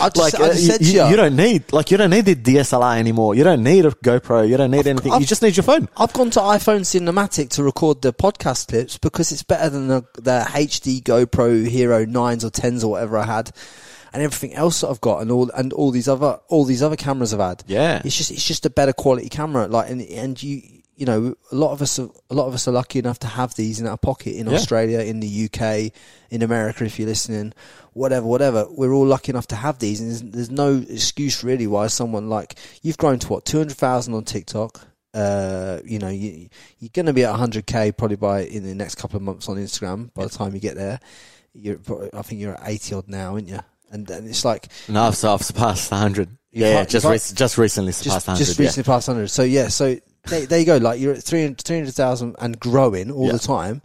I just, like, I just uh, said you, you, you don't need like you don't need the D S L R anymore. You don't need a GoPro. You don't need I've, anything. I've, you just need your phone. I've gone to iPhone Cinematic to record the podcast clips because it's better than the, the H D GoPro Hero nines or tens or whatever I had, and everything else that I've got, and all and all these other all these other cameras I've had. Yeah, it's just it's just a better quality camera. Like and and you you know a lot of us are, a lot of us are lucky enough to have these in our pocket in yeah. Australia, in the U K, in America. If you're listening. Whatever, whatever. We're all lucky enough to have these, and there's, there's no excuse really why someone like you've grown to what two hundred thousand on TikTok. Uh, you know, you, you're going to be at a hundred k probably by in the next couple of months on Instagram. By the time you get there, you're probably, I think you're at eighty odd now, aren't you? And, and it's like no, so I've surpassed a hundred. Yeah, yeah, just like, rec- just recently surpassed hundred. Just recently yeah. past hundred. So yeah, so there, there you go. Like you're at three hundred thousand and growing all yeah. the time.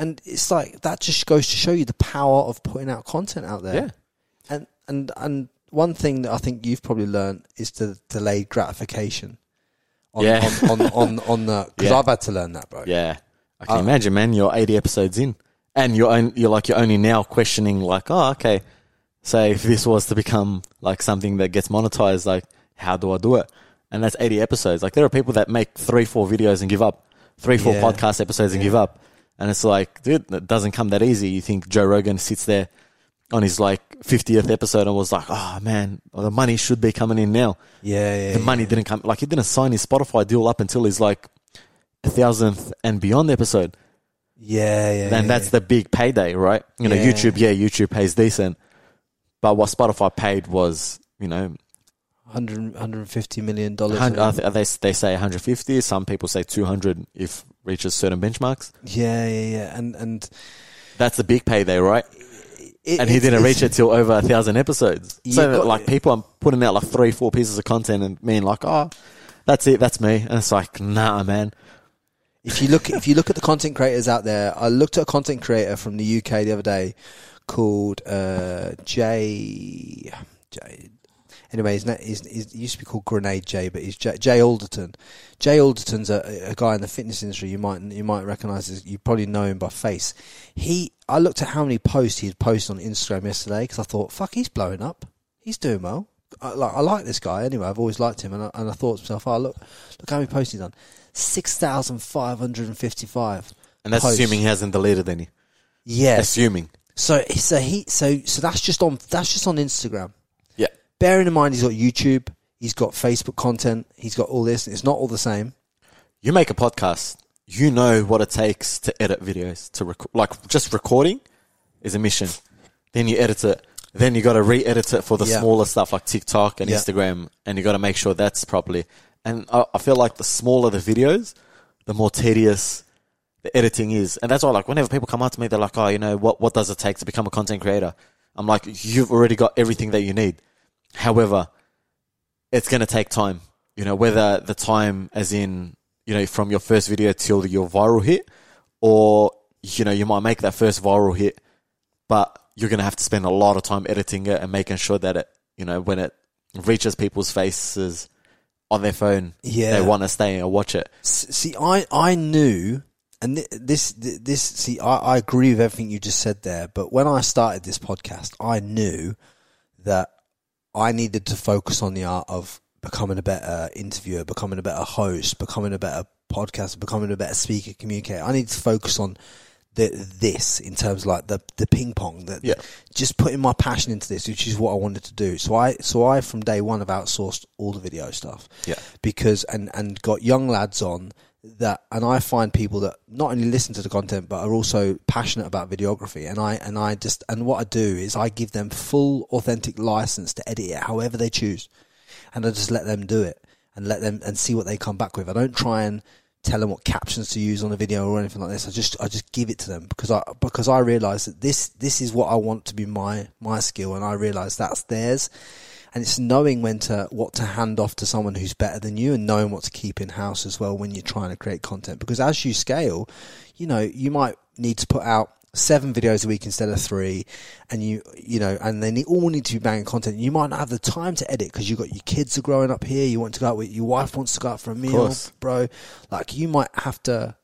And it's like that just goes to show you the power of putting out content out there. Yeah. And and and one thing that I think you've probably learned is the delayed gratification. On, yeah. on, on, on, on the because yeah. I've had to learn that, bro. Yeah. I can um, imagine, man. You're eighty episodes in, and you're on, you're like you're only now questioning, like, oh, okay. So if this was to become like something that gets monetized, like, how do I do it? And that's eighty episodes. Like, there are people that make three, four videos and give up, three, four yeah. podcast episodes and yeah. give up. And it's like, dude, it doesn't come that easy. You think Joe Rogan sits there on his like fiftieth episode and was like, oh man, well, the money should be coming in now. Yeah, yeah. The yeah, money yeah. didn't come. Like, he didn't sign his Spotify deal up until his like a thousandth and beyond episode. Yeah, yeah. And yeah, that's yeah. the big payday, right? You know, yeah. YouTube, yeah, YouTube pays decent. But what Spotify paid was, you know, one hundred, one hundred fifty million dollars. one hundred, they, they say one hundred fifty. Some people say two hundred if reaches certain benchmarks. Yeah, yeah, yeah. And and that's the big payday, right? It, and he didn't reach it till over a thousand episodes. So, like, people are putting out, like, three, four pieces of content and being like, oh, that's it, that's me. And it's like, nah, man. If you look, if you look at the content creators out there, I looked at a content creator from the U K the other day called uh, Jay... Jay Anyway, he's, not, he's, he's he used to be called Grenade Jay, but he's Jay, Jay Alderton. Jay Alderton's a, a guy in the fitness industry. You might you might recognise his, you probably know him by face. He I looked at how many posts he had posted on Instagram yesterday because I thought, fuck, he's blowing up. He's doing well. I like I like this guy anyway. I've always liked him, and I, and I thought to myself, oh look, look how many posts he's done. Six thousand five hundred and fifty-five. And that's posts. Assuming he hasn't deleted any. Yeah, assuming. So so he so so that's just on that's just on Instagram. Bearing in mind he's got YouTube, he's got Facebook content, he's got all this. It's not all the same. You make a podcast, you know what it takes to edit videos. To rec- Like, just recording is a mission. Then you edit it. Then you got to re-edit it for the yeah. smaller stuff like TikTok and yeah. Instagram. And you got to make sure that's properly. And I, I feel like the smaller the videos, the more tedious the editing is. And that's why, like, whenever people come up to me, they're like, oh, you know, what, what does it take to become a content creator? I'm like, you've already got everything that you need. However, it's going to take time, you know, whether the time as in, you know, from your first video till your viral hit, or, you know, you might make that first viral hit, but you're going to have to spend a lot of time editing it and making sure that it, you know, when it reaches people's faces on their phone, yeah. they want to stay and watch it. See, I, I knew, and this, this, see, I, I agree with everything you just said there, but when I started this podcast, I knew that I needed to focus on the art of becoming a better interviewer, becoming a better host, becoming a better podcaster, becoming a better speaker, communicator. I need to focus on the, this in terms of like the, the ping pong, the, yeah. the, just putting my passion into this, which is what I wanted to do. So I, so I from day one have outsourced all the video stuff yeah. because and, and got young lads on that, and I find people that not only listen to the content but are also passionate about videography, and I and I just and what I do is I give them full authentic license to edit it however they choose, and I just let them do it and let them and see what they come back with. I don't try and tell them what captions to use on a video or anything like this. I just I just give it to them because I because I realise that this this is what I want to be my my skill, and I realise that's theirs. And it's knowing when to what to hand off to someone who's better than you, and knowing what to keep in house as well when you're trying to create content. Because as you scale, you know, you might need to put out seven videos a week instead of three, and you you know, and they need, all need to be banging content. You might not have the time to edit because you've got your kids are growing up here. You want to go out with your wife wants to go out for a meal, bro. Like you might have to,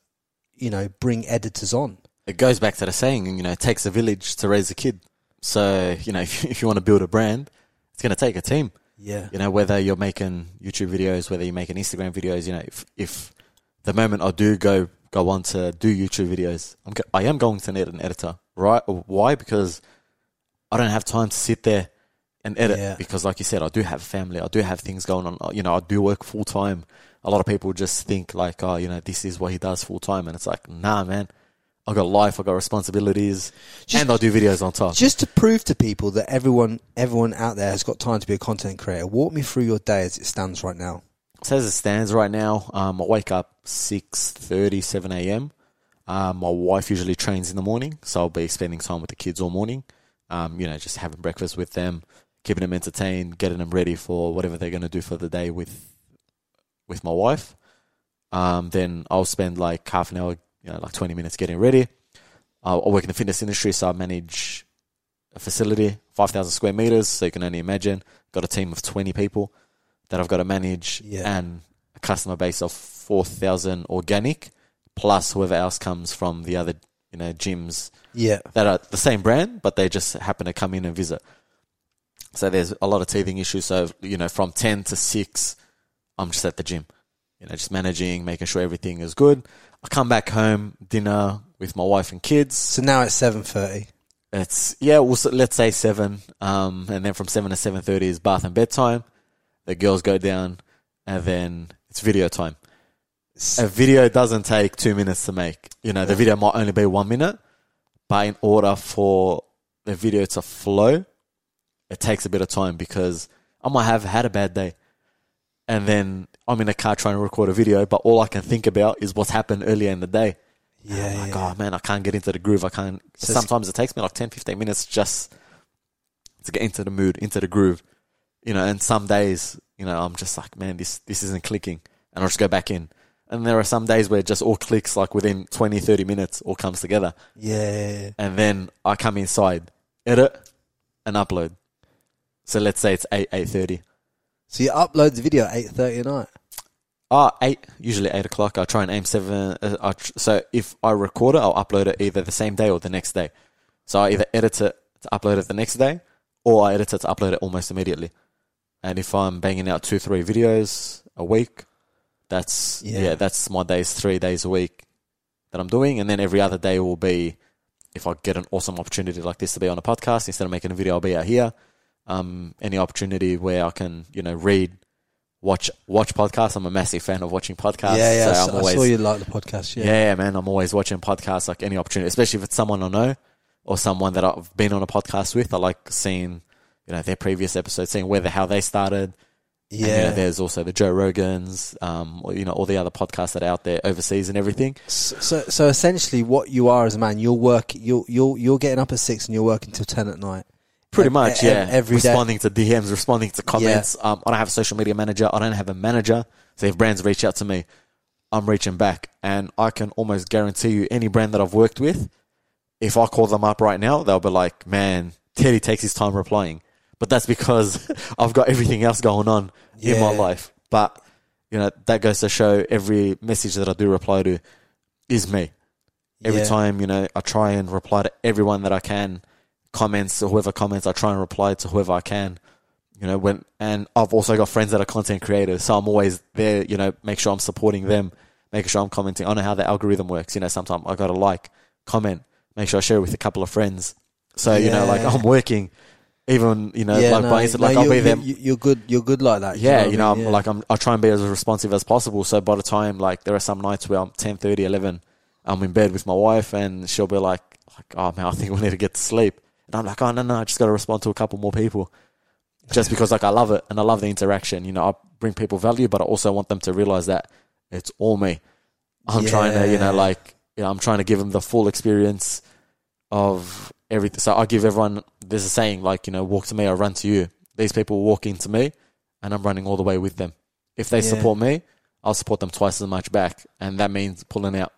you know, bring editors on. It goes back to the saying, you know, it takes a village to raise a kid. So you know, if, if you want to build a brand. It's going to take a team. Yeah. You know, whether you're making YouTube videos, whether you're making Instagram videos, you know, if, if the moment I do go go on to do YouTube videos, I'm go- I am going to need an editor, right? Why? Because I don't have time to sit there and edit yeah. because like you said, I do have a family. I do have things going on. You know, I do work full time. A lot of people just think like, oh, you know, this is what he does full time. And it's like, nah, man. I've got life, I've got responsibilities, just, and I'll do videos on top. Just to prove to people that everyone everyone out there has got time to be a content creator, walk me through your day as it stands right now. So as it stands right now, um, I wake up six thirty, seven a.m. Um, my wife usually trains in the morning, so I'll be spending time with the kids all morning, um, you know, just having breakfast with them, keeping them entertained, getting them ready for whatever they're going to do for the day with with my wife. Um, then I'll spend like half an hour, you know, like twenty minutes getting ready. Uh, I work in the fitness industry, so I manage a facility, five thousand square meters. So you can only imagine. Got a team of twenty people that I've got to manage yeah. and a customer base of four thousand organic, plus whoever else comes from the other, you know, gyms yeah. that are the same brand, but they just happen to come in and visit. So there's a lot of teething issues. So, you know, from ten to six, I'm just at the gym. You know, just managing, making sure everything is good. I come back home, dinner with my wife and kids. So now it's seven thirty. It's, yeah, we'll, let's say seven. Um, and then from seven to seven thirty is bath and bedtime. The girls go down and then it's video time. A video doesn't take two minutes to make. You know, the video might only be one minute, but in order for the video to flow, it takes a bit of time because I might have had a bad day. And then I'm in a car trying to record a video, but all I can think about is what's happened earlier in the day. Yeah, I'm like, yeah. oh, man, I can't get into the groove. I can't. So sometimes it takes me like ten, fifteen minutes just to get into the mood, into the groove. You know, and some days, you know, I'm just like, man, this, this isn't clicking. And I'll just go back in. And there are some days where it just all clicks, like within twenty, thirty minutes, all comes together. Yeah. And then I come inside, edit, and upload. So let's say it's eight, eight thirty. So you upload the video eight thirty at night? Oh, eight, usually eight o'clock. I try and aim seven. Uh, I tr- so if I record it, I'll upload it either the same day or the next day. So I either edit it to upload it the next day, or I edit it to upload it almost immediately. And if I'm banging out two, three videos a week, that's yeah. yeah, that's my days, three days a week that I'm doing. And then every other day will be, if I get an awesome opportunity like this to be on a podcast, instead of making a video, I'll be out here. Um, any opportunity where I can, you know, read, watch, watch podcasts. I'm a massive fan of watching podcasts. Yeah, yeah. So I, I'm always, I saw you like the podcast. Yeah. yeah, man. I'm always watching podcasts, like any opportunity, especially if it's someone I know or someone that I've been on a podcast with. I like seeing, you know, their previous episodes, seeing where the, how they started. Yeah. And, you know, there's also the Joe Rogans, um, or, you know, all the other podcasts that are out there overseas and everything. So, so, so essentially, what you are as a man, you're work, you're you're you're getting up at six and you're working till ten at night. Pretty much, a- yeah. Every responding day. To D Ms, responding to comments. Yeah. Um, I don't have a social media manager. I don't have a manager. So if brands reach out to me, I'm reaching back. And I can almost guarantee you any brand that I've worked with, if I call them up right now, they'll be like, man, Teddy takes his time replying. But that's because I've got everything else going on yeah. in my life. But, you know, that goes to show every message that I do reply to is me. Every yeah. time, you know, I try and reply to everyone that I can. Comments or whoever comments, I try and reply to whoever I can, you know. When and I've also got friends that are content creators, so I'm always there, you know, make sure I'm supporting them, making sure I'm commenting. I know how the algorithm works, you know. Sometimes I gotta like, comment, make sure I share it with a couple of friends. So yeah. you know, like I'm working, even you know, yeah, like no, by Instagram, no, like I'll be them. You're good, you're good like that. Yeah, you know, you know I mean? I'm yeah. like I'm, I try and be as responsive as possible. So by the time, like there are some nights where I'm ten thirty, eleven, I'm in bed with my wife, and she'll be like, like, oh man, I think we need to get to sleep. And I'm like, oh, no, no, I just got to respond to a couple more people just because, like, I love it and I love the interaction. You know, I bring people value, but I also want them to realize that it's all me. I'm yeah. trying to, you know, like, you know, I'm trying to give them the full experience of everything. So I give everyone, there's a saying, like, you know, walk to me, I run to you. These people walk into me and I'm running all the way with them. If they yeah. support me, I'll support them twice as much back. And that means pulling out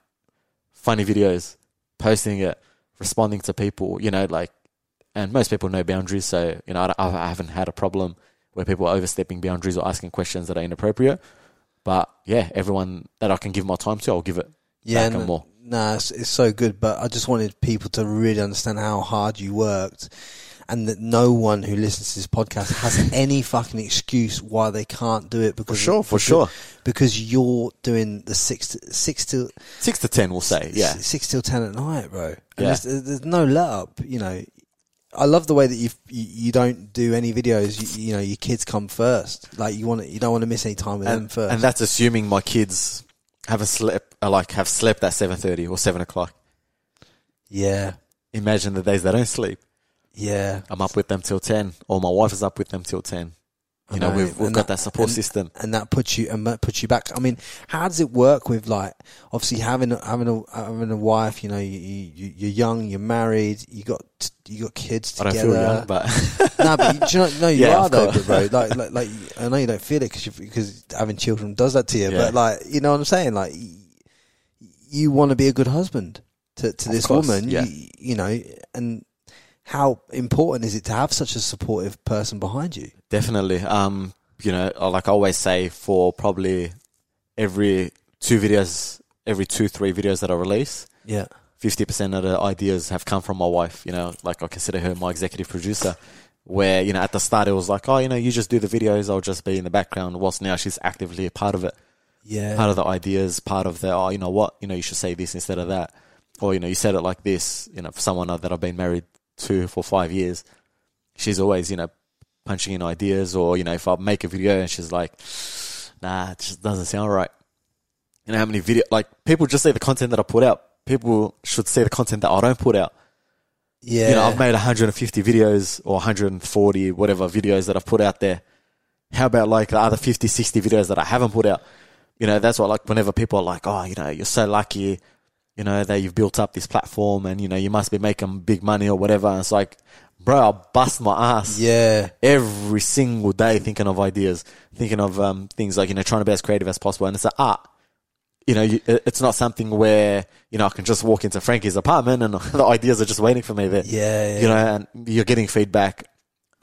funny videos, posting it, responding to people, you know, like, and most people know boundaries, so you know I, I haven't had a problem where people are overstepping boundaries or asking questions that are inappropriate. But yeah, everyone that I can give my time to, I'll give it yeah, back and, and more. No, it's, it's so good. But I just wanted people to really understand how hard you worked, and that no one who listens to this podcast has any fucking excuse why they can't do it. Because for sure, for sure, because you're doing the six to six to six to ten, we'll say, yeah, six till ten at night, bro. And yeah. there's, there's no let up, you know. I love the way that you you don't do any videos. You, you know, your kids come first. Like you want to, you don't want to miss any time with and, them first. And that's assuming my kids haven't slept, like have slept at seven thirty or seven o'clock. Yeah. Imagine the days they don't sleep. Yeah. I'm up with them till ten, or my wife is up with them till ten. You know, know, we've we've and got that, that support and, system, and that puts you and that puts you back. I mean, how does it work with like obviously having having a having a wife? You know, you, you you're young, you're married, you got you got kids together. I don't feel young, but no, but you, you know, no, you yeah, are though, bro. Like, like like I know you don't feel it because because having children does that to you. Yeah. But like, you know what I'm saying? Like, you want to be a good husband to to of this course, woman. Yeah. You, you know, and how important is it to have such a supportive person behind you? Definitely. Um, you know, like I always say, for probably every two videos, every two, three videos that I release, yeah, fifty percent of the ideas have come from my wife. You know, like I consider her my executive producer, where, you know, at the start it was like, oh, you know, you just do the videos, I'll just be in the background, whilst now she's actively a part of it. Yeah. Part of the ideas, part of the, oh, you know what, you know, you should say this instead of that. Or, you know, you said it like this, you know, for someone that I've been married two, four, five years, she's always, you know, punching in ideas. Or, you know, if I make a video and she's like, nah, it just doesn't sound right. You know, how many video, like people just see the content that I put out. People should see the content that I don't put out. Yeah. You know, I've made one hundred fifty videos or one hundred forty, whatever videos that I've put out there. How about like the other fifty, sixty videos that I haven't put out? You know, that's why like whenever people are like, oh, you know, you're so lucky, you know, that you've built up this platform and, you know, you must be making big money or whatever. And it's like, bro, I bust my ass yeah. every single day thinking of ideas, thinking of um, things like, you know, trying to be as creative as possible. And it's an art. You know, you, it's not something where, you know, I can just walk into Frankie's apartment and the ideas are just waiting for me there. Yeah, yeah. You know, and you're getting feedback.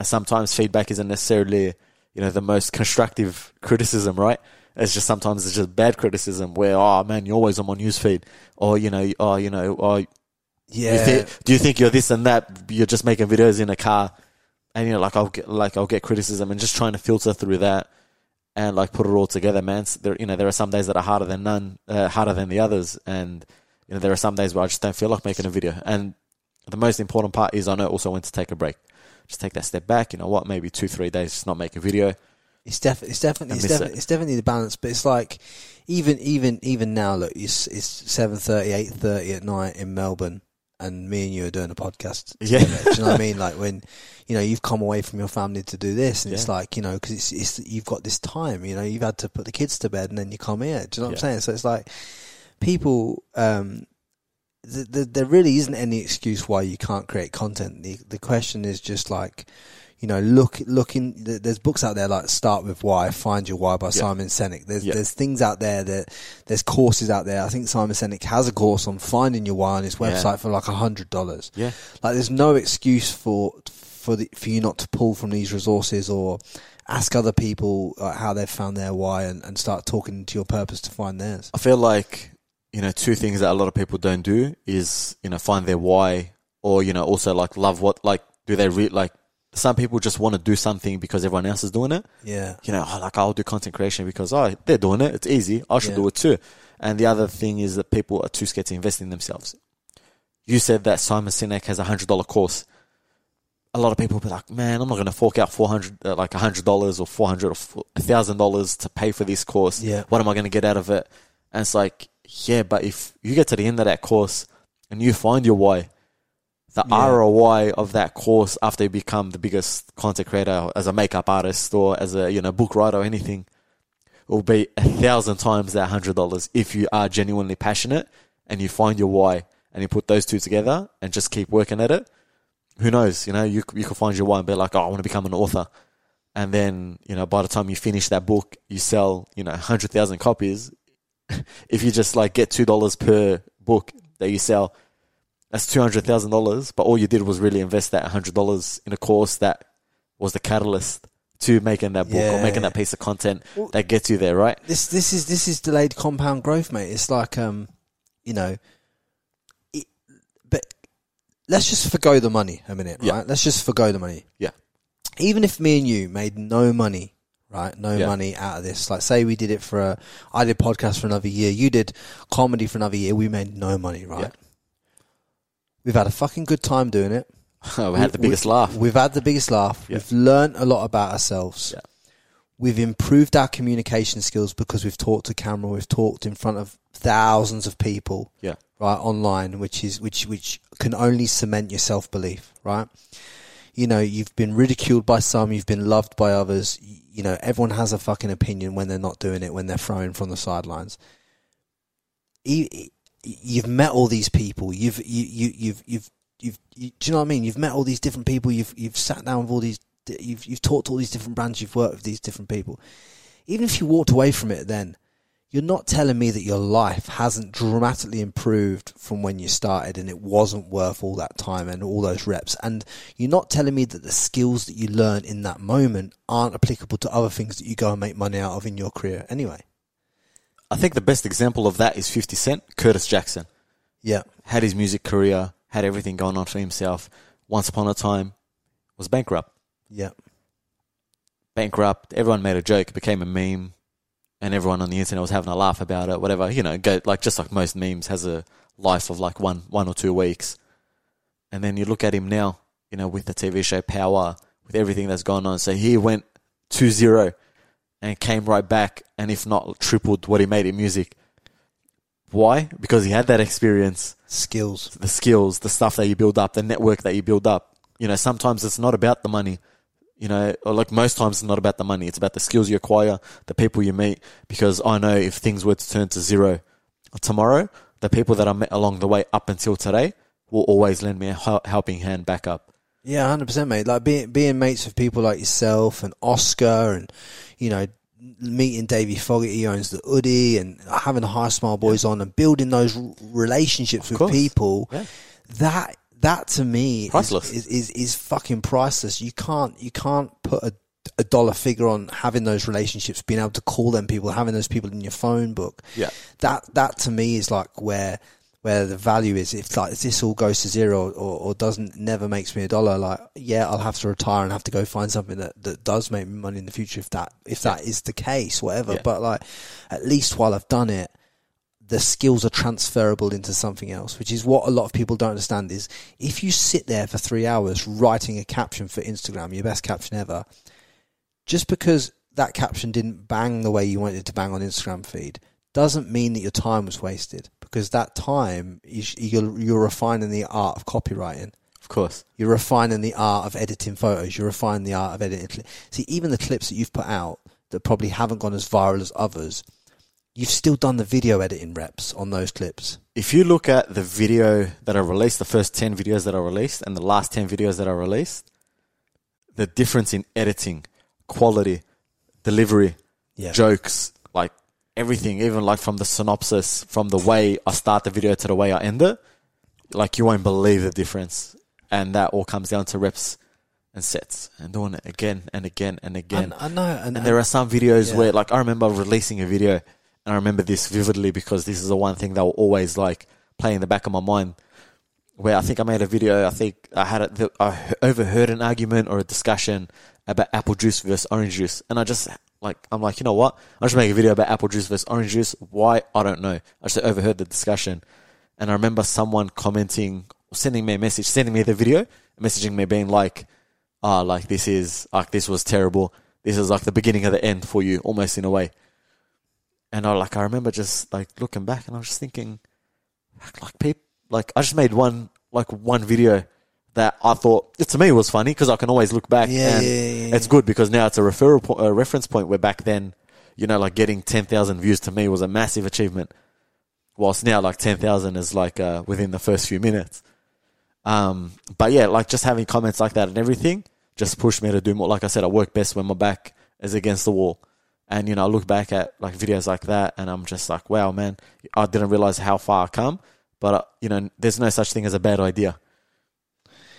Sometimes feedback isn't necessarily, you know, the most constructive criticism, right? It's just sometimes it's just bad criticism where, oh, man, you're always on my newsfeed. Or, you know, oh, you know, oh, yeah. You th- do you think you're this and that? You're just making videos in a car. And, you know, like I'll get, like I'll get criticism and just trying to filter through that. And like put it all together, man. So there, you know, there are some days that are harder than none, uh, harder than the others, and you know, there are some days where I just don't feel like making a video. And the most important part is I know also when to take a break, just take that step back. You know what? Maybe two, three days, just not make a video. It's definitely, it's definitely, it's, defi- it. it's definitely the balance. But it's like even, even, even now. Look, it's it's seven thirty, eight thirty at night in Melbourne, and me and you are doing a podcast together. Yeah. Do you know what I mean? Like when. You know, you've come away from your family to do this, and yeah. it's like, you know, because it's, it's you've got this time. You know, you've had to put the kids to bed, and then you come here. Do you know what yeah. I'm saying? So it's like people, um, th- th- there really isn't any excuse why you can't create content. The, the question is just like, you know, look, look in, th- there's books out there like Start With Why, Find Your Why by yeah. Simon Sinek. There's yeah. there's things out there that there's courses out there. I think Simon Sinek has a course on finding your why on his website yeah. for like a hundred dollars. Yeah, like there's no excuse for. for For, the, for you not to pull from these resources or ask other people uh, how they've found their why and, and start talking to your purpose to find theirs. I feel like, you know, two things that a lot of people don't do is, you know, find their why or, you know, also like love what, like, do they read, like, some people just want to do something because everyone else is doing it. Yeah. You know, oh, like I'll do content creation because, oh, they're doing it. It's easy. I should yeah. do it too. And the other thing is that people are too scared to invest in themselves. You said that Simon Sinek has a one hundred dollars course. A lot of people be like, man, I'm not going to fork out four hundred, uh, like one hundred dollars or four hundred or one thousand dollars to pay for this course. Yeah. What am I going to get out of it? And it's like, yeah, but if you get to the end of that course and you find your why, the yeah. R O I of that course after you become the biggest content creator as a makeup artist or as a, you know, book writer or anything will be a thousand times that one hundred dollars if you are genuinely passionate and you find your why and you put those two together and just keep working at it. Who knows, you know, you you could find your why and be like, oh, I want to become an author. And then, you know, by the time you finish that book, you sell, you know, one hundred thousand copies. If you just like get two dollars per book that you sell, that's two hundred thousand dollars. But all you did was really invest that one hundred dollars in a course that was the catalyst to making that book yeah. or making that piece of content well, that gets you there, right? This this is this is delayed compound growth, mate. It's like, um, you know, it, but... Let's just forgo the money a minute, right? Yeah. Let's just forgo the money. Yeah. Even if me and you made no money, right? No yeah. money out of this. Like, say we did it for a... I did podcast for another year. You did comedy for another year. We made no money, right? Yeah. We've had a fucking good time doing it. we, we had the biggest we, laugh. We've had the biggest laugh. Yeah. We've learned a lot about ourselves. Yeah. We've improved our communication skills because we've talked to camera. We've talked in front of thousands of people. Yeah. Right, online, which is which which can only cement your self-belief, right? You know, you've been ridiculed by some, you've been loved by others. You know, everyone has a fucking opinion when they're not doing it, when they're throwing from the sidelines. You've met all these people. You've you you you've you've you've you, do you know what I mean? You've met all these different people. You've you've sat down with all these. You've you've talked to all these different brands. You've worked with these different people. Even if you walked away from it, then. You're not telling me that your life hasn't dramatically improved from when you started and it wasn't worth all that time and all those reps. And you're not telling me that the skills that you learn in that moment aren't applicable to other things that you go and make money out of in your career anyway. I think the best example of that is fifty Cent, Curtis Jackson. Yeah. Had his music career, had everything going on for himself. Once upon a time, was bankrupt. Yeah. Bankrupt. Everyone made a joke, became a meme. And everyone on the internet was having a laugh about it, whatever, you know, go, like just like most memes has a life of like one one or two weeks. And then you look at him now, you know, with the T V show Power, with everything that's gone on. So he went two zero and came right back and if not tripled what he made in music. Why? Because he had that experience. Skills. The skills, the stuff that you build up, the network that you build up. You know, sometimes it's not about the money. You know, or like most times it's not about the money. It's about the skills you acquire, the people you meet. Because I know if things were to turn to zero tomorrow, the people that I met along the way up until today will always lend me a helping hand back up. Yeah, one hundred percent, mate. Like being being mates with people like yourself and Oscar, and you know, meeting Davey Fogarty, owns the Hoodie, and having the High Smile Boys yeah. on, and building those relationships of with course. people. Yeah. That that to me priceless. Is, is, is is fucking priceless. You can't you can't put a, a dollar figure on having those relationships, being able to call them people, having those people in your phone book. Yeah, that that to me is like where. where the value is. If like if this all goes to zero or, or doesn't never makes me a dollar, like yeah, I'll have to retire and have to go find something that, that does make me money in the future if that if yeah. that is the case, whatever. Yeah. But like at least while I've done it, the skills are transferable into something else, which is what a lot of people don't understand is if you sit there for three hours writing a caption for Instagram, your best caption ever, just because that caption didn't bang the way you wanted it to bang on Instagram feed, doesn't mean that your time was wasted. Because that time, you're, you're refining the art of copywriting. Of course. You're refining the art of editing photos. You're refining the art of editing. See, even the clips that you've put out that probably haven't gone as viral as others, you've still done the video editing reps on those clips. If you look at the video that I released, the first ten videos that I released and the last ten videos that I released, the difference in editing, quality, delivery, yeah. jokes, like, everything, even like from the synopsis, from the way I start the video to the way I end it, like you won't believe the difference. And that all comes down to reps and sets and doing it again and again and again. I, I know. I know. And there are some videos yeah. where, like, I remember releasing a video, and I remember this vividly because this is the one thing that will always like play in the back of my mind. Where I think I made a video, I think I had a, I overheard an argument or a discussion about apple juice versus orange juice, and I just. Like, I'm like, you know what? I'll just make a video about apple juice versus orange juice. Why? I don't know. I just overheard the discussion. And I remember someone commenting, sending me a message, sending me the video, messaging me being like, ah, oh, like this is, like this was terrible. This is like the beginning of the end for you, almost in a way. And I like, I remember just like looking back and I was just thinking, like, like people, like I just made one, like one video that I thought, it to me was funny because I can always look back yeah, and yeah, yeah, yeah. it's good because now it's a referral po- a reference point where back then, you know, like getting ten thousand views to me was a massive achievement. Whilst now like ten thousand is like uh, within the first few minutes. Um, but yeah, like just having comments like that and everything just pushed me to do more. Like I said, I work best when my back is against the wall. And, you know, I look back at like videos like that and I'm just like, wow, man, I didn't realize how far I've come. But, uh, you know, there's no such thing as a bad idea.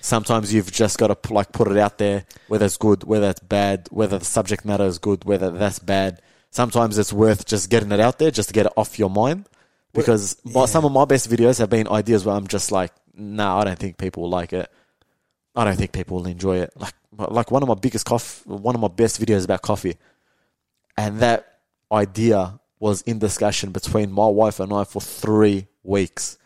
Sometimes you've just got to like put it out there, whether it's good, whether it's bad, whether the subject matter is good, whether that's bad. Sometimes it's worth just getting it out there just to get it off your mind because well, yeah. some of my best videos have been ideas where I'm just like, nah, I don't think people will like it. I don't think people will enjoy it. Like like one of my biggest coffee, one of my best videos about coffee. And that idea was in discussion between my wife and I for three weeks.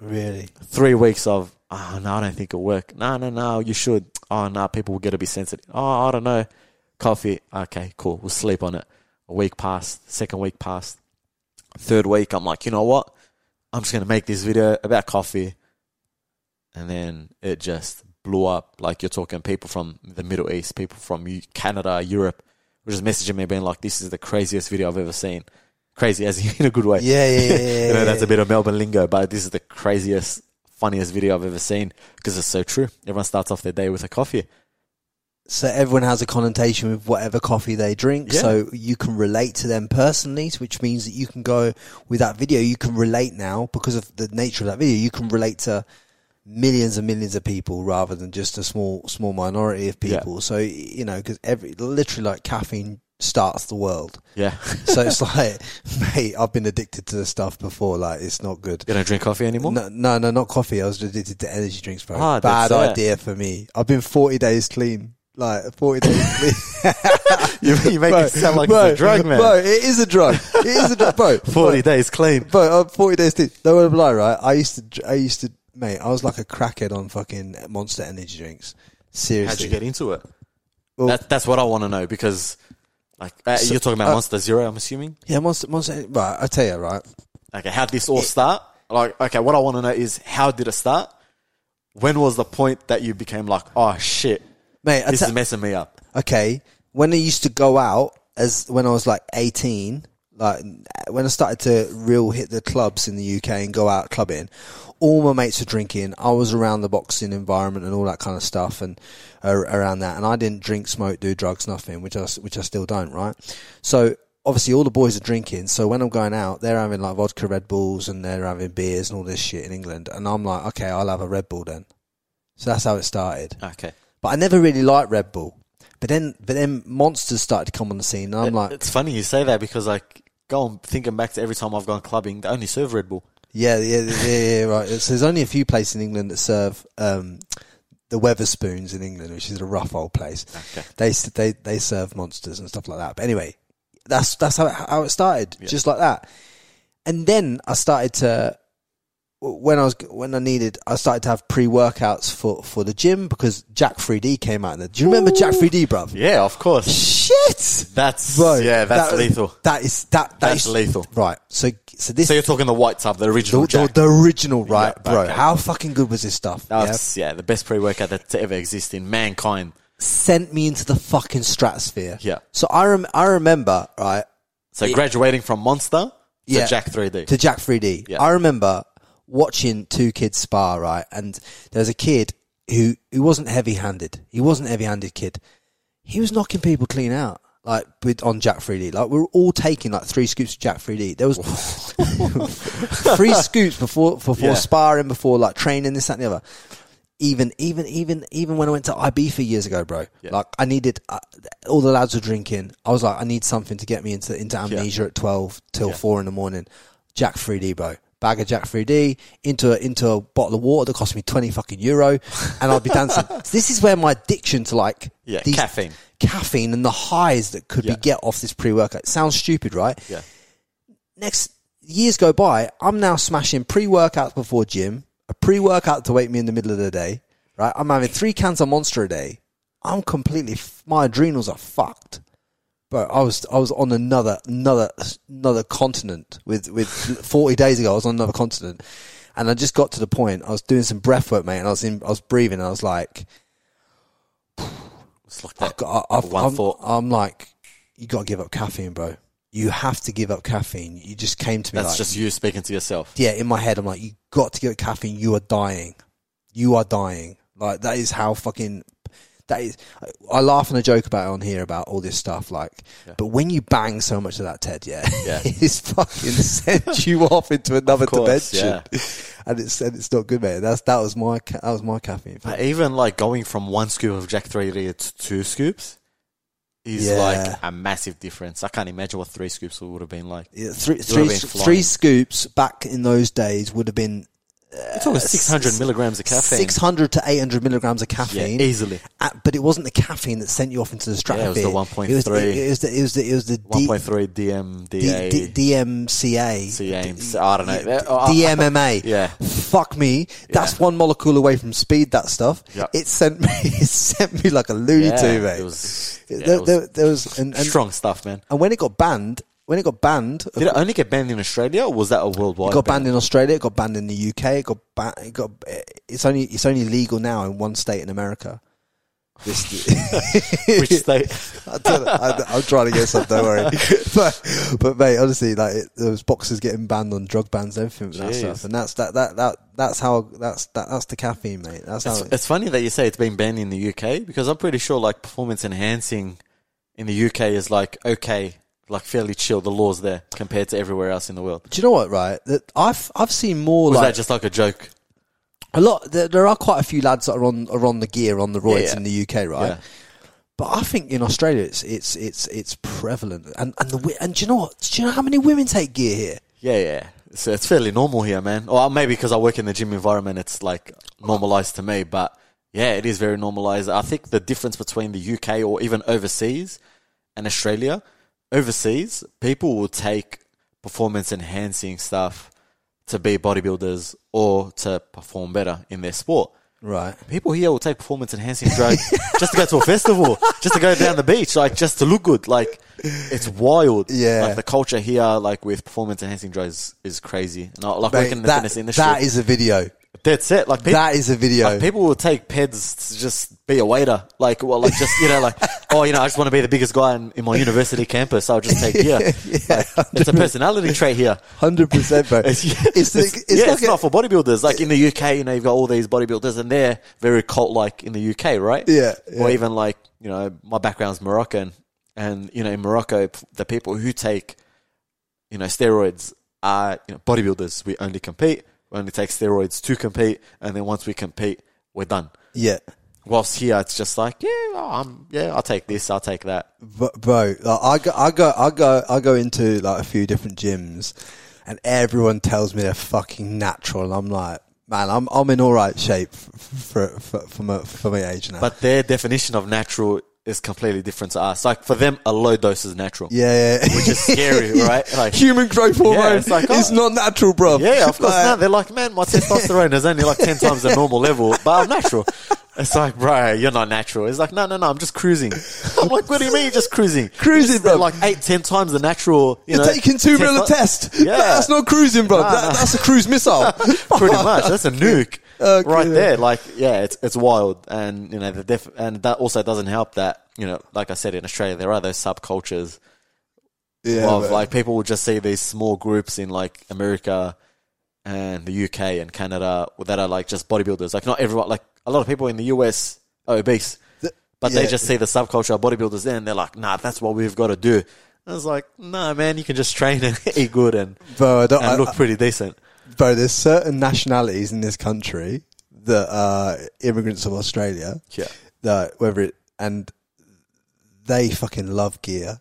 Really? Three weeks of, oh, no, I don't think it'll work. No, no, no, you should. Oh, no, people will get to be sensitive. Oh, I don't know. Coffee. Okay, cool. We'll sleep on it. A week passed. Second week passed. Third week, I'm like, you know what? I'm just going to make this video about coffee. And then it just blew up. Like you're talking people from the Middle East, people from Canada, Europe, were just messaging me being like, this is the craziest video I've ever seen. Crazy as in a good way. Yeah, yeah, yeah. yeah you know, that's a bit of Melbourne lingo, but this is the craziest funniest video I've ever seen because it's so true. Everyone starts off their day with a coffee. So everyone has a connotation with whatever coffee they drink. Yeah. So you can relate to them personally, which means that you can go with that video. You can relate now because of the nature of that video. You can relate to millions and millions of people rather than just a small, small minority of people. Yeah. So, you know, because every literally like caffeine starts the world. Yeah. So it's like, mate, I've been addicted to this stuff before. Like, it's not good. You don't drink coffee anymore? No, no, no not coffee. I was addicted to energy drinks, bro. Ah, Bad idea it. for me. I've been forty days clean. Like, forty days clean. you, you make bro, it sound like bro, it's a drug, man. Bro, it is a drug. It is a drug, bro. forty bro, days clean. Bro, I'm forty days clean. Don't lie, right? I used to, I used to, mate, I was like a crackhead on fucking Monster energy drinks. Seriously. How'd you get into it? Well, that, that's what I want to know because... Like uh, so, you're talking about uh, Monster Zero, I'm assuming. Yeah, Monster, Monster. Right, I tell you, right. Okay, how did this all start? Like, okay, what I want to know is how did it start? When was the point that you became like, oh shit, mate, this ta- is messing me up? Okay, when I used to go out as when I was like eighteen, Like when I started to real hit the clubs in the U K and go out clubbing, all my mates were drinking. I was around the boxing environment and all that kind of stuff, and uh, around that. And I didn't drink, smoke, do drugs, nothing, which I which I still don't. Right. So obviously all the boys are drinking. So when I'm going out, they're having like vodka Red Bulls and they're having beers and all this shit in England. And I'm like, okay, I'll have a Red Bull then. So that's how it started. Okay. But I never really liked Red Bull. But then, but then Monsters started to come on the scene. And I'm it, like, it's funny you say that because like. Go thinking back to every time I've gone clubbing, they only serve Red Bull. Yeah, yeah, yeah, yeah, right. So there's only a few places in England that serve um, the Weatherspoons in England, which is a rough old place. Okay. They they they serve Monsters and stuff like that. But anyway, that's that's how it, how it started, yeah. Just like that. And then I started to when I was when I needed, I started to have pre-workouts for, for the gym because Jack three D came out. In the, do you remember Ooh. Jack three D, bruv? Yeah, of course. Shit. That's Bro, yeah, that's that, lethal. That is that. that that's is, lethal. Right. So, so this. So you're talking the white tub, the original. The, Jack. the, the original, right, yeah, bro? Okay. How fucking good was this stuff? Was, yeah? yeah, the best pre-workout that's ever existed in mankind. Sent me into the fucking stratosphere. Yeah. So I rem- I remember right. So it, graduating from Monster to yeah, Jack three D to Jack three D. Yeah. I remember watching two kids spar right, and there was a kid who who wasn't heavy-handed. He wasn't a heavy-handed kid. He was knocking people clean out. Like with, on Jack three D, like we were all taking like three scoops of Jack three D. There was three scoops before before yeah. sparring, before like training, this, that, and the other. Even even even even when I went to Ibiza years ago, bro, yeah. like I needed uh, all the lads were drinking. I was like, I need something to get me into into amnesia yeah. at twelve till yeah. four in the morning. Jack three D, bro. Bag of Jack three D into a, into a bottle of water that cost me twenty fucking euro, and I'd be dancing. So this is where my addiction to like yeah, these caffeine, caffeine, and the highs that could yeah. be get off this pre workout. It sounds stupid, right? Yeah. Next years go by, I'm now smashing pre workouts before gym, a pre workout to wake me in the middle of the day. Right, I'm having three cans of Monster a day. I'm completely my adrenals are fucked. Bro, I was I was on another another another continent with with forty days ago. I was on another continent, and I just got to the point. I was doing some breath work, mate, and I was in I was breathing. And I was like, it's like that. I, I, I've, one I'm, thought. I'm like, you got to give up caffeine, bro. You have to give up caffeine. You just came to me. That's like, just you speaking to yourself. Yeah, in my head, I'm like, you got to give up caffeine. You are dying. You are dying. Like that is how fucking. That is, I laugh and I joke about it on here about all this stuff, like, yeah. but when you bang so much of that, Ted, yeah, yeah. it's fucking sent you off into another course, dimension, yeah. and it's and it's not good, mate. That's that was my that was my caffeine. But even like going from one scoop of Jack three D to two scoops is yeah. like a massive difference. I can't imagine what three scoops would have been like. Yeah, three three, been three scoops back in those days would have been. It's almost six hundred milligrams of caffeine. six hundred to eight hundred milligrams of caffeine. Yeah, easily. At, but it wasn't the caffeine that sent you off into the stratosphere. Yeah, it was the one point three. It was the, it was the, it was the, it was the D, one point three D M D A. D, D, DMCA. D, I don't know. D, D M M A. Yeah. Fuck me. That's yeah. one molecule away from speed, that stuff. Yep. It sent me It sent me like a loony yeah, tube, mate. It was, yeah, there, it was, there, there was and, and, strong stuff, man. And when it got banned... When it got banned... Did it only get banned in Australia, or was that a worldwide? It got banned ban? in Australia, it got banned in the U K, it got banned... It got, it's, only, it's only legal now in one state in America. This, Which state? I don't know, I, I'm trying to get something, don't worry. But, but mate, honestly, like it, there was boxers getting banned on drug bans and everything and that stuff. And that's, that, that, that, that's how... That's that, that's the caffeine, mate. That's it's, how it, it's funny that you say it's been banned in the U K, because I'm pretty sure like performance enhancing in the U K is like, okay... Like fairly chill, the laws there compared to everywhere else in the world. Do you know what? Right, that I've I've seen more. Was like, that just like a joke? A lot. There, there are quite a few lads that are on are on the gear on the roids yeah, yeah. in the U K, right? Yeah. But I think in Australia it's it's it's it's prevalent, and and the and do you know what? Do you know how many women take gear here? Yeah, yeah. So it's fairly normal here, man. Or maybe because I work in the gym environment, it's like normalized to me. But yeah, it is very normalized. I think the difference between the U K or even overseas and Australia. Overseas, people will take performance-enhancing stuff to be bodybuilders or to perform better in their sport. Right. People here will take performance-enhancing drugs just to go to a festival, just to go down the beach, like just to look good. Like it's wild. Yeah. Like the culture here, like with performance-enhancing drugs, is crazy. And I, like Mate, working in the that, fitness industry, that is a video. That's it. Like people, that is a video. Like people will take peds to just be a waiter. Like, well, like just, you know, like, oh, you know, I just want to be the biggest guy in, in my university campus. I'll just take beer. Yeah, like, it's a personality trait here. one hundred percent, bro. It's, it's, it's, it's, yeah, like it's a, not for bodybuilders. Like in the U K, you know, you've got all these bodybuilders and they're very cult-like in the U K, right? Yeah, yeah. Or even like, you know, my background's Moroccan. And, you know, in Morocco, the people who take, you know, steroids are, you know, bodybuilders. We only compete. We only take steroids to compete. And then once we compete, we're done. Yeah. Whilst here, it's just like, yeah, oh, I'm, yeah, I'll take this. I'll take that. But bro, like, I go, I go, I go, I go into like a few different gyms and everyone tells me they're fucking natural. I'm like, man, I'm, I'm in all right shape for, for, for my, for my age now. But their definition of natural is completely different to us. Like for them, a low dose is natural. Yeah, yeah. Which is scary, right? Like human growth hormone yeah, it's like, oh, is not natural, bro. Yeah, of course like, not. They're like, man, my testosterone is only like ten times the normal level, but I'm natural. It's like, bro, you're not natural. It's like, no, no, no, I'm just cruising. I'm like, what do you mean you're just cruising? Cruising, bro. Like eight, ten times the natural, you you're know, taking two mil a test. Yeah. That's not cruising, bro. Nah, that, nah. That's a cruise missile. Pretty much. That's a nuke. Okay. Right there, like yeah, it's it's wild, and you know the def- and that also doesn't help that you know, like I said, in Australia there are those subcultures yeah, of man. Like people will just see these small groups in like America and the U K and Canada that are like just bodybuilders. Like not everyone, like a lot of people in the U S are obese, but yeah. they just see the subculture of bodybuilders there and they're like, nah, that's what we've got to do. And I was like, nah, man, you can just train and eat good and, Bro, and I, look pretty decent. Bro, there's certain nationalities in this country that are immigrants of Australia. Yeah. That whether it and they fucking love gear.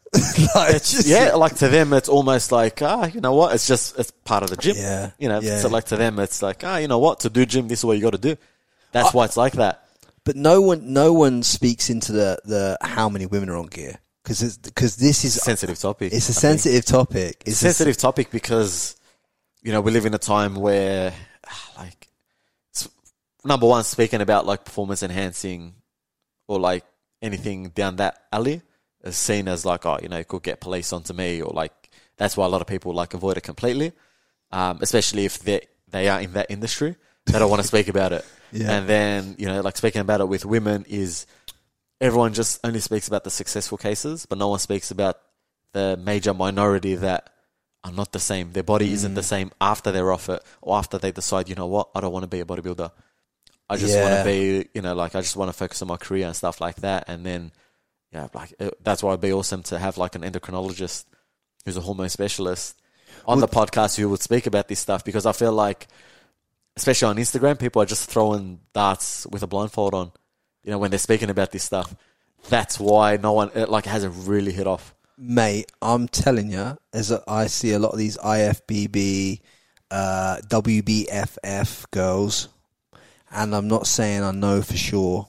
Like, it's just, yeah, like to them, it's almost like ah, you know what? It's just it's part of the gym. Yeah. You know, yeah. So like to them, it's like ah, you know what? To do gym, this is what you got to do. That's I, why it's like that. But no one, no one speaks into the the how many women are on gear because because this is it's a sensitive topic. It's a I sensitive think. topic. It's a sensitive a, topic because. You know, we live in a time where, like, it's, number one, speaking about, like, performance-enhancing or, like, anything down that alley is seen as, like, oh, you know, you could get police onto me or, like, that's why a lot of people, like, avoid it completely, um, especially if they they are in that industry. They don't want to speak about it. Yeah. And then, you know, like, speaking about it with women is everyone just only speaks about the successful cases, but no one speaks about the major minority that are not the same. Their body mm. isn't the same after they're off it or after they decide, you know what, I don't want to be a bodybuilder. I just yeah. want to be, you know, like I just want to focus on my career and stuff like that. And then, yeah, like it, that's why it'd be awesome to have like an endocrinologist who's a hormone specialist on well, the podcast who would speak about this stuff because I feel like, especially on Instagram, people are just throwing darts with a blindfold on, you know, when they're speaking about this stuff. That's why no one, it like hasn't really hit off. Mate, I'm telling you, as a, I see a lot of these I F B B, uh, W B F F girls, and I'm not saying I know for sure,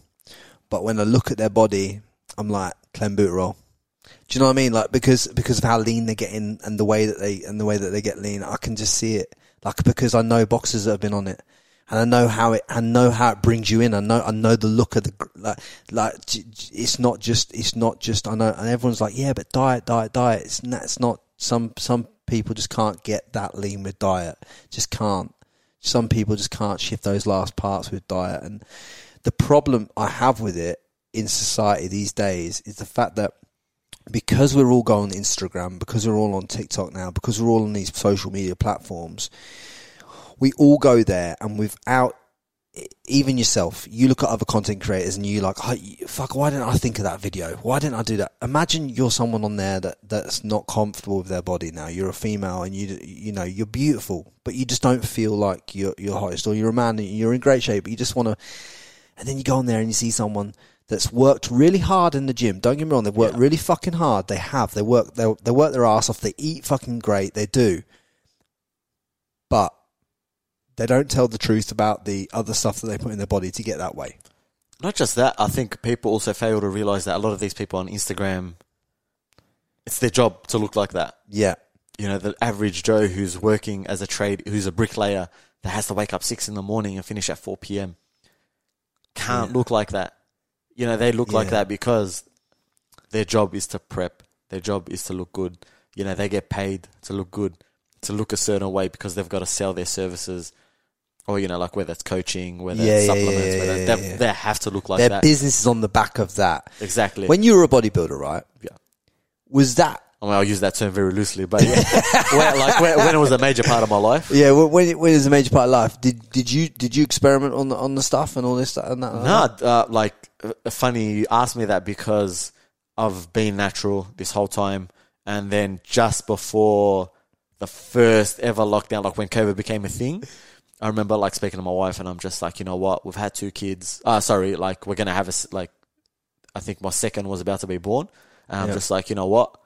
but when I look at their body, I'm like, Clem boot roll. Do you know what I mean? Like because because of how lean they're getting and the way that they and the way that they get lean, I can just see it. Like because I know boxers that have been on it, and I know how it, I know how it brings you in. I know, I know the look of the like, like it's not just, it's not just. I know, and everyone's like, yeah, but diet, diet, diet. It's not, it's not. Some some people just can't get that lean with diet. Just can't. Some people just can't shift those last parts with diet. And the problem I have with it in society these days is the fact that because we're all going on Instagram, because we're all on TikTok now, because we're all on these social media platforms. We all go there and without, even yourself, you look at other content creators and you're like, oh, fuck, why didn't I think of that video? Why didn't I do that? Imagine you're someone on there that, that's not comfortable with their body now. You're a female and you you know, you're beautiful, but you just don't feel like you're, you're hottest or you're a man and you're in great shape, but you just want to, and then you go on there and you see someone that's worked really hard in the gym. Don't get me wrong, they've worked yeah. really fucking hard. They have, they work, they, they work their ass off. They eat fucking great. They do. But they don't tell the truth about the other stuff that they put in their body to get that way. Not just that, I think people also fail to realise that a lot of these people on Instagram, it's their job to look like that. Yeah. You know, the average Joe who's working as a trade, who's a bricklayer, that has to wake up six in the morning and finish at four p.m. can't yeah. look like that. You know, they look yeah. like that because their job is to prep. Their job is to look good. You know, they get paid to look good, to look a certain way because they've got to sell their services. Or, you know, like whether it's coaching, whether yeah, it's supplements, yeah, yeah, whether yeah, yeah, yeah. they have to look like Their that. Their business is on the back of that. Exactly. When you were a bodybuilder, right? Yeah. Was that... I mean, I'll use that term very loosely, but yeah. when, like when, when it was a major part of my life. Yeah, when it, when it was a major part of life, did did you did you experiment on the, on the stuff and all this stuff? And that, and no, that? Uh, like, uh, funny you asked me that because I've been natural this whole time. And then just before the first ever lockdown, like when COVID became a thing... I remember like speaking to my wife and I'm just like, you know what? We've had two kids. Uh, sorry, like we're going to have a, like, I think my second was about to be born. And I'm yeah. just like, you know what?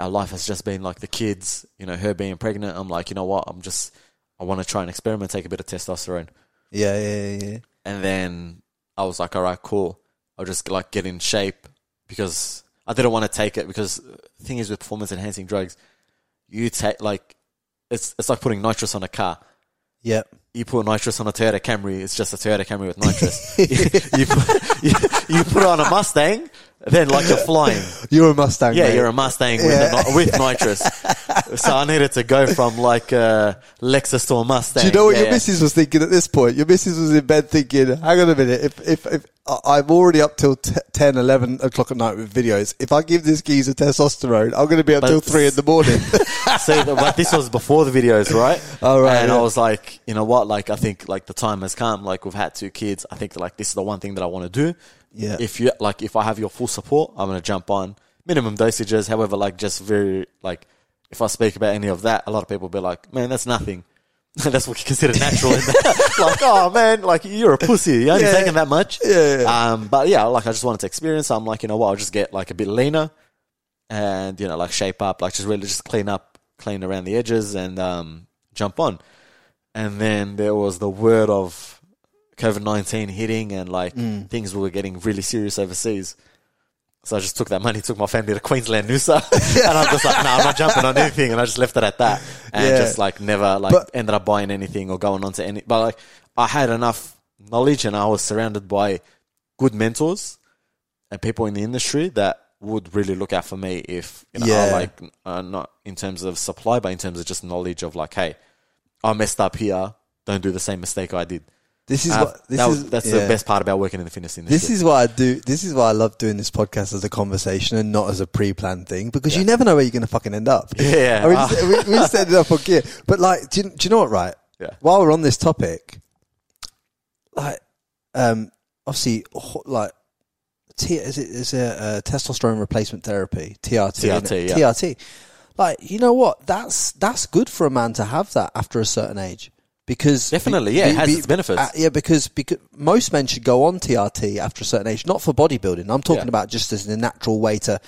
Our life has just been like the kids, you know, her being pregnant. I'm like, you know what? I'm just, I want to try and experiment, take a bit of testosterone. Yeah, yeah, yeah. And then I was like, all right, cool. I'll just like get in shape because I didn't want to take it because the thing is with performance enhancing drugs, you take like, it's it's like putting nitrous on a car. Yeah, you put nitrous on a Toyota Camry, it's just a Toyota Camry with nitrous. you, you, put, you, you put on a Mustang, then like you're flying. You're a Mustang. Yeah, mate. You're a Mustang yeah. with, a, with nitrous. So I needed to go from like a Lexus to a Mustang. Do you know what yeah, your yeah. missus was thinking at this point? Your missus was in bed thinking, hang on a minute, if if, if I'm already up till t- ten, eleven o'clock at night with videos. If I give this geezer testosterone, I'm going to be up but till three in the morning. So, but this was before the videos, right? Oh, right. And yeah. I was like, you know what? Like, I think like the time has come. Like, we've had two kids. I think like this is the one thing that I want to do. Yeah. If you like, if I have your full support, I'm going to jump on minimum dosages. However, like just very like, if I speak about any of that, a lot of people will be like, man, that's nothing. That's what you consider natural. In that. Like, oh man, like you're a pussy. You only yeah. taking that much. Yeah, yeah. Um, but yeah, like I just wanted to experience. So I'm like, you know what? I'll just get like a bit leaner, and you know, like shape up, like just really just clean up, clean around the edges, and um, jump on. And then there was the word of COVID nineteen hitting, and like mm. things were getting really serious overseas. So I just took that money, took my family to Queensland, Noosa. And I'm just like, nah, I'm not jumping on anything. And I just left it at that. And yeah. just like never like but, ended up buying anything or going on to any. But like I had enough knowledge and I was surrounded by good mentors and people in the industry that would really look out for me if, you know, yeah. I like uh, not in terms of supply, but in terms of just knowledge of like, hey, I messed up here. Don't do the same mistake I did. This is uh, what this that was, is. That's yeah. the best part about working in the fitness industry. This is why I do. This is why I love doing this podcast as a conversation and not as a pre-planned thing because yeah. you never know where you're going to fucking end up. Yeah, I mean, uh. we, we just ended up on gear. But like, do you, do you know what? Right? Yeah. While we're on this topic, like, um, obviously, like, T, is it is a uh, testosterone replacement therapy T R T? T R T, yeah. T R T. Like, you know what? That's that's good for a man to have that after a certain age. Because definitely, be, yeah, be, it has be, its benefits. Uh, yeah, because, because most men should go on T R T after a certain age, not for bodybuilding. I'm talking yeah. about just as a natural way to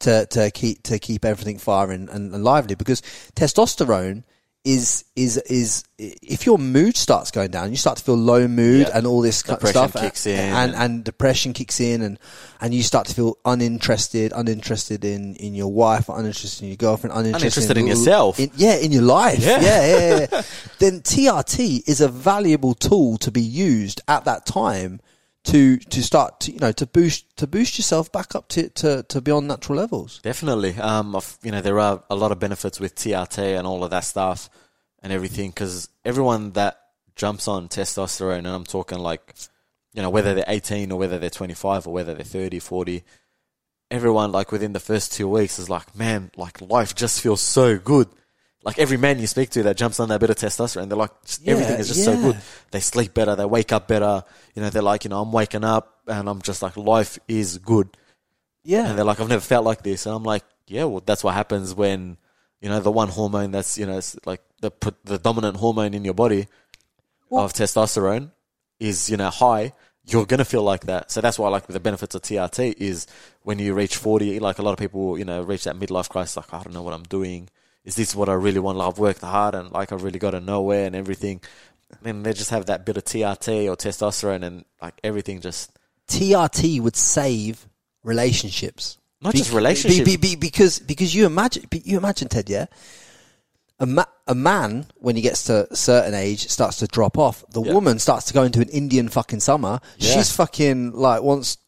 to to keep to keep everything firing and, and lively. Because testosterone is is is if your mood starts going down, you start to feel low mood yeah. and all this depression stuff, kicks in and, and and depression kicks in, and and you start to feel uninterested, uninterested in in your wife, uninterested in your girlfriend, uninterested, uninterested in, in yourself, in, yeah, in your life, yeah, yeah, yeah, yeah, yeah. Then T R T is a valuable tool to be used at that time to to start to, you know, to boost to boost yourself back up to to, to beyond natural levels. Definitely, um, I've, you know, there are a lot of benefits with T R T and all of that stuff. And everything, because everyone that jumps on testosterone, and I'm talking like, you know, whether they're eighteen or whether they're twenty-five or whether they're thirty, forty, everyone like within the first two weeks is like, man, like life just feels so good. Like every man you speak to that jumps on that bit of testosterone, they're like, yeah, everything is just yeah. so good. They sleep better, they wake up better. You know, they're like, you know, I'm waking up and I'm just like, life is good. Yeah. And they're like, I've never felt like this. And I'm like, yeah, well, that's what happens when, you know, the one hormone that's, you know, it's like the the dominant hormone in your body what? of testosterone is, you know, high. You're going to feel like that. So that's why, like, the benefits of T R T is when you reach forty, like, a lot of people, you know, reach that midlife crisis, like, I don't know what I'm doing. Is this what I really want? Like, I've worked hard and, like, I've really got to nowhere and everything. And then they just have that bit of T R T or testosterone and, like, everything just... T R T would save relationships. Not be, just relationships. Be, be, be, because because you imagine, you imagine Ted, yeah? A, ma- a man, when he gets to a certain age, starts to drop off. The yeah. woman starts to go into an Indian fucking summer. Yeah. She's fucking, like, wants...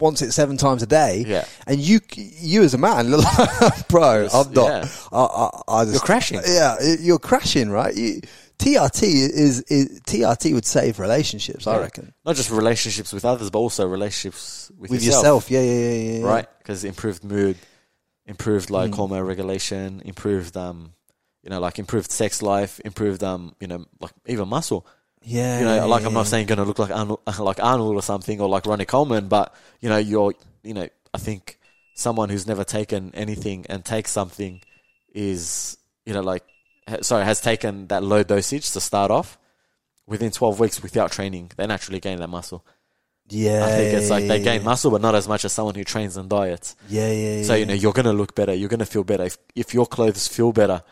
wants it seven times a day, yeah. and you, you as a man, bro, I'm not. Yeah. I, I, I just, you're crashing. Yeah, you're crashing, right? You, T R T is, is T R T would save relationships, yeah. I reckon. Not just relationships with others, but also relationships with, with yourself. yourself. Yeah, yeah, yeah, yeah. Right, because improved mood, improved like mm. hormone regulation, improved um, you know, like improved sex life, improved um, you know, like even muscle. Yeah, you know, yeah, like yeah. I'm not saying you're gonna look like Arnold, like Arnold or something, or like Ronnie Coleman, but you know, you're, you know, I think someone who's never taken anything and takes something is, you know, like, sorry, has taken that low dosage to start off, within twelve weeks without training, they naturally gain that muscle. Yeah. I think it's like they gain muscle, but not as much as someone who trains and diets. Yeah, yeah, yeah. So, you know, you're going to look better. You're going to feel better. If, if your clothes feel better,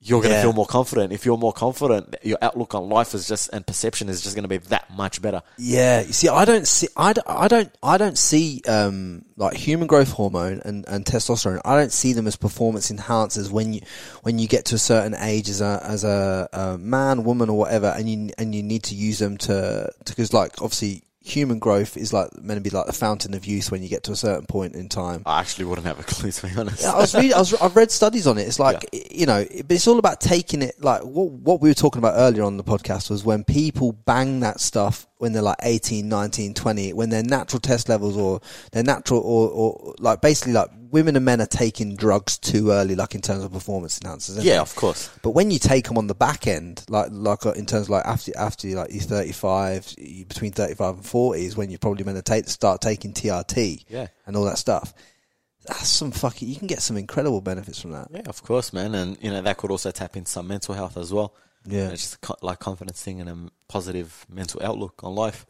you're going to yeah. feel more confident. If you're more confident, your outlook on life is just, and perception is just going to be that much better. Yeah. You see, I don't see, I don't, I don't, I don't see, um, like human growth hormone and, and testosterone. I don't see them as performance enhancers when you, when you get to a certain age as a, as a, a man, woman or whatever, and you, and you need to use them to, to, cause like obviously, human growth is like meant to be like the fountain of youth when you get to a certain point in time. I actually wouldn't have a clue, to be honest. Yeah, I was reading, I was, I've read studies on it. It's like, yeah. you know, but it's all about taking it. Like what, what we were talking about earlier on the podcast was when people bang that stuff when they're like eighteen, nineteen, twenty, when their natural test levels or their natural or, or like basically like women and men are taking drugs too early, like in terms of performance enhancers. Yeah, they? Of course. But when you take them on the back end, like like in terms of like after after like you're thirty-five, you, between thirty-five and forty is when you're probably going to take start taking T R T, yeah, and all that stuff. That's some fucking. You can get some incredible benefits from that. Yeah, of course, man. And you know that could also tap into some mental health as well. Yeah, and it's just a, like confidence thing and a positive mental outlook on life.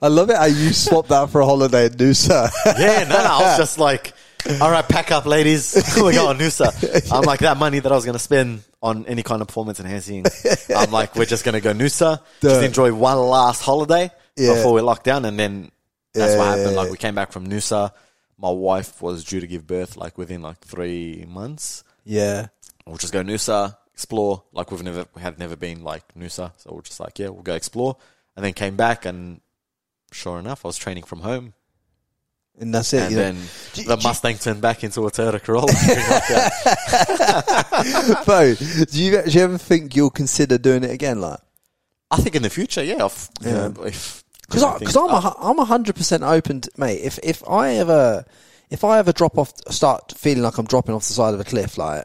I love it how you swapped that for a holiday in Noosa. Yeah, no, no, I was just like, all right, pack up, ladies. We're going to Noosa. I'm like, that money that I was going to spend on any kind of performance enhancing, I'm like, we're just going to go Noosa, Duh. just enjoy one last holiday yeah. before we lock down. And then that's yeah, what happened. Yeah, yeah. Like, we came back from Noosa. My wife was due to give birth like within like three months. Yeah. We'll just go Noosa. Explore, like we've never we have never been like Noosa, so we're just like, yeah, we'll go explore. And then came back, and sure enough, I was training from home, and that's it. And then know. the do, Mustang do, turned back into a Toyota Corolla. Bo, do you, do you ever think you'll consider doing it again? Like, I think in the future, yeah, if because yeah. because I'm a, I'm a hundred percent open, to, mate. If if I ever if I ever drop off, start feeling like I'm dropping off the side of a cliff, like.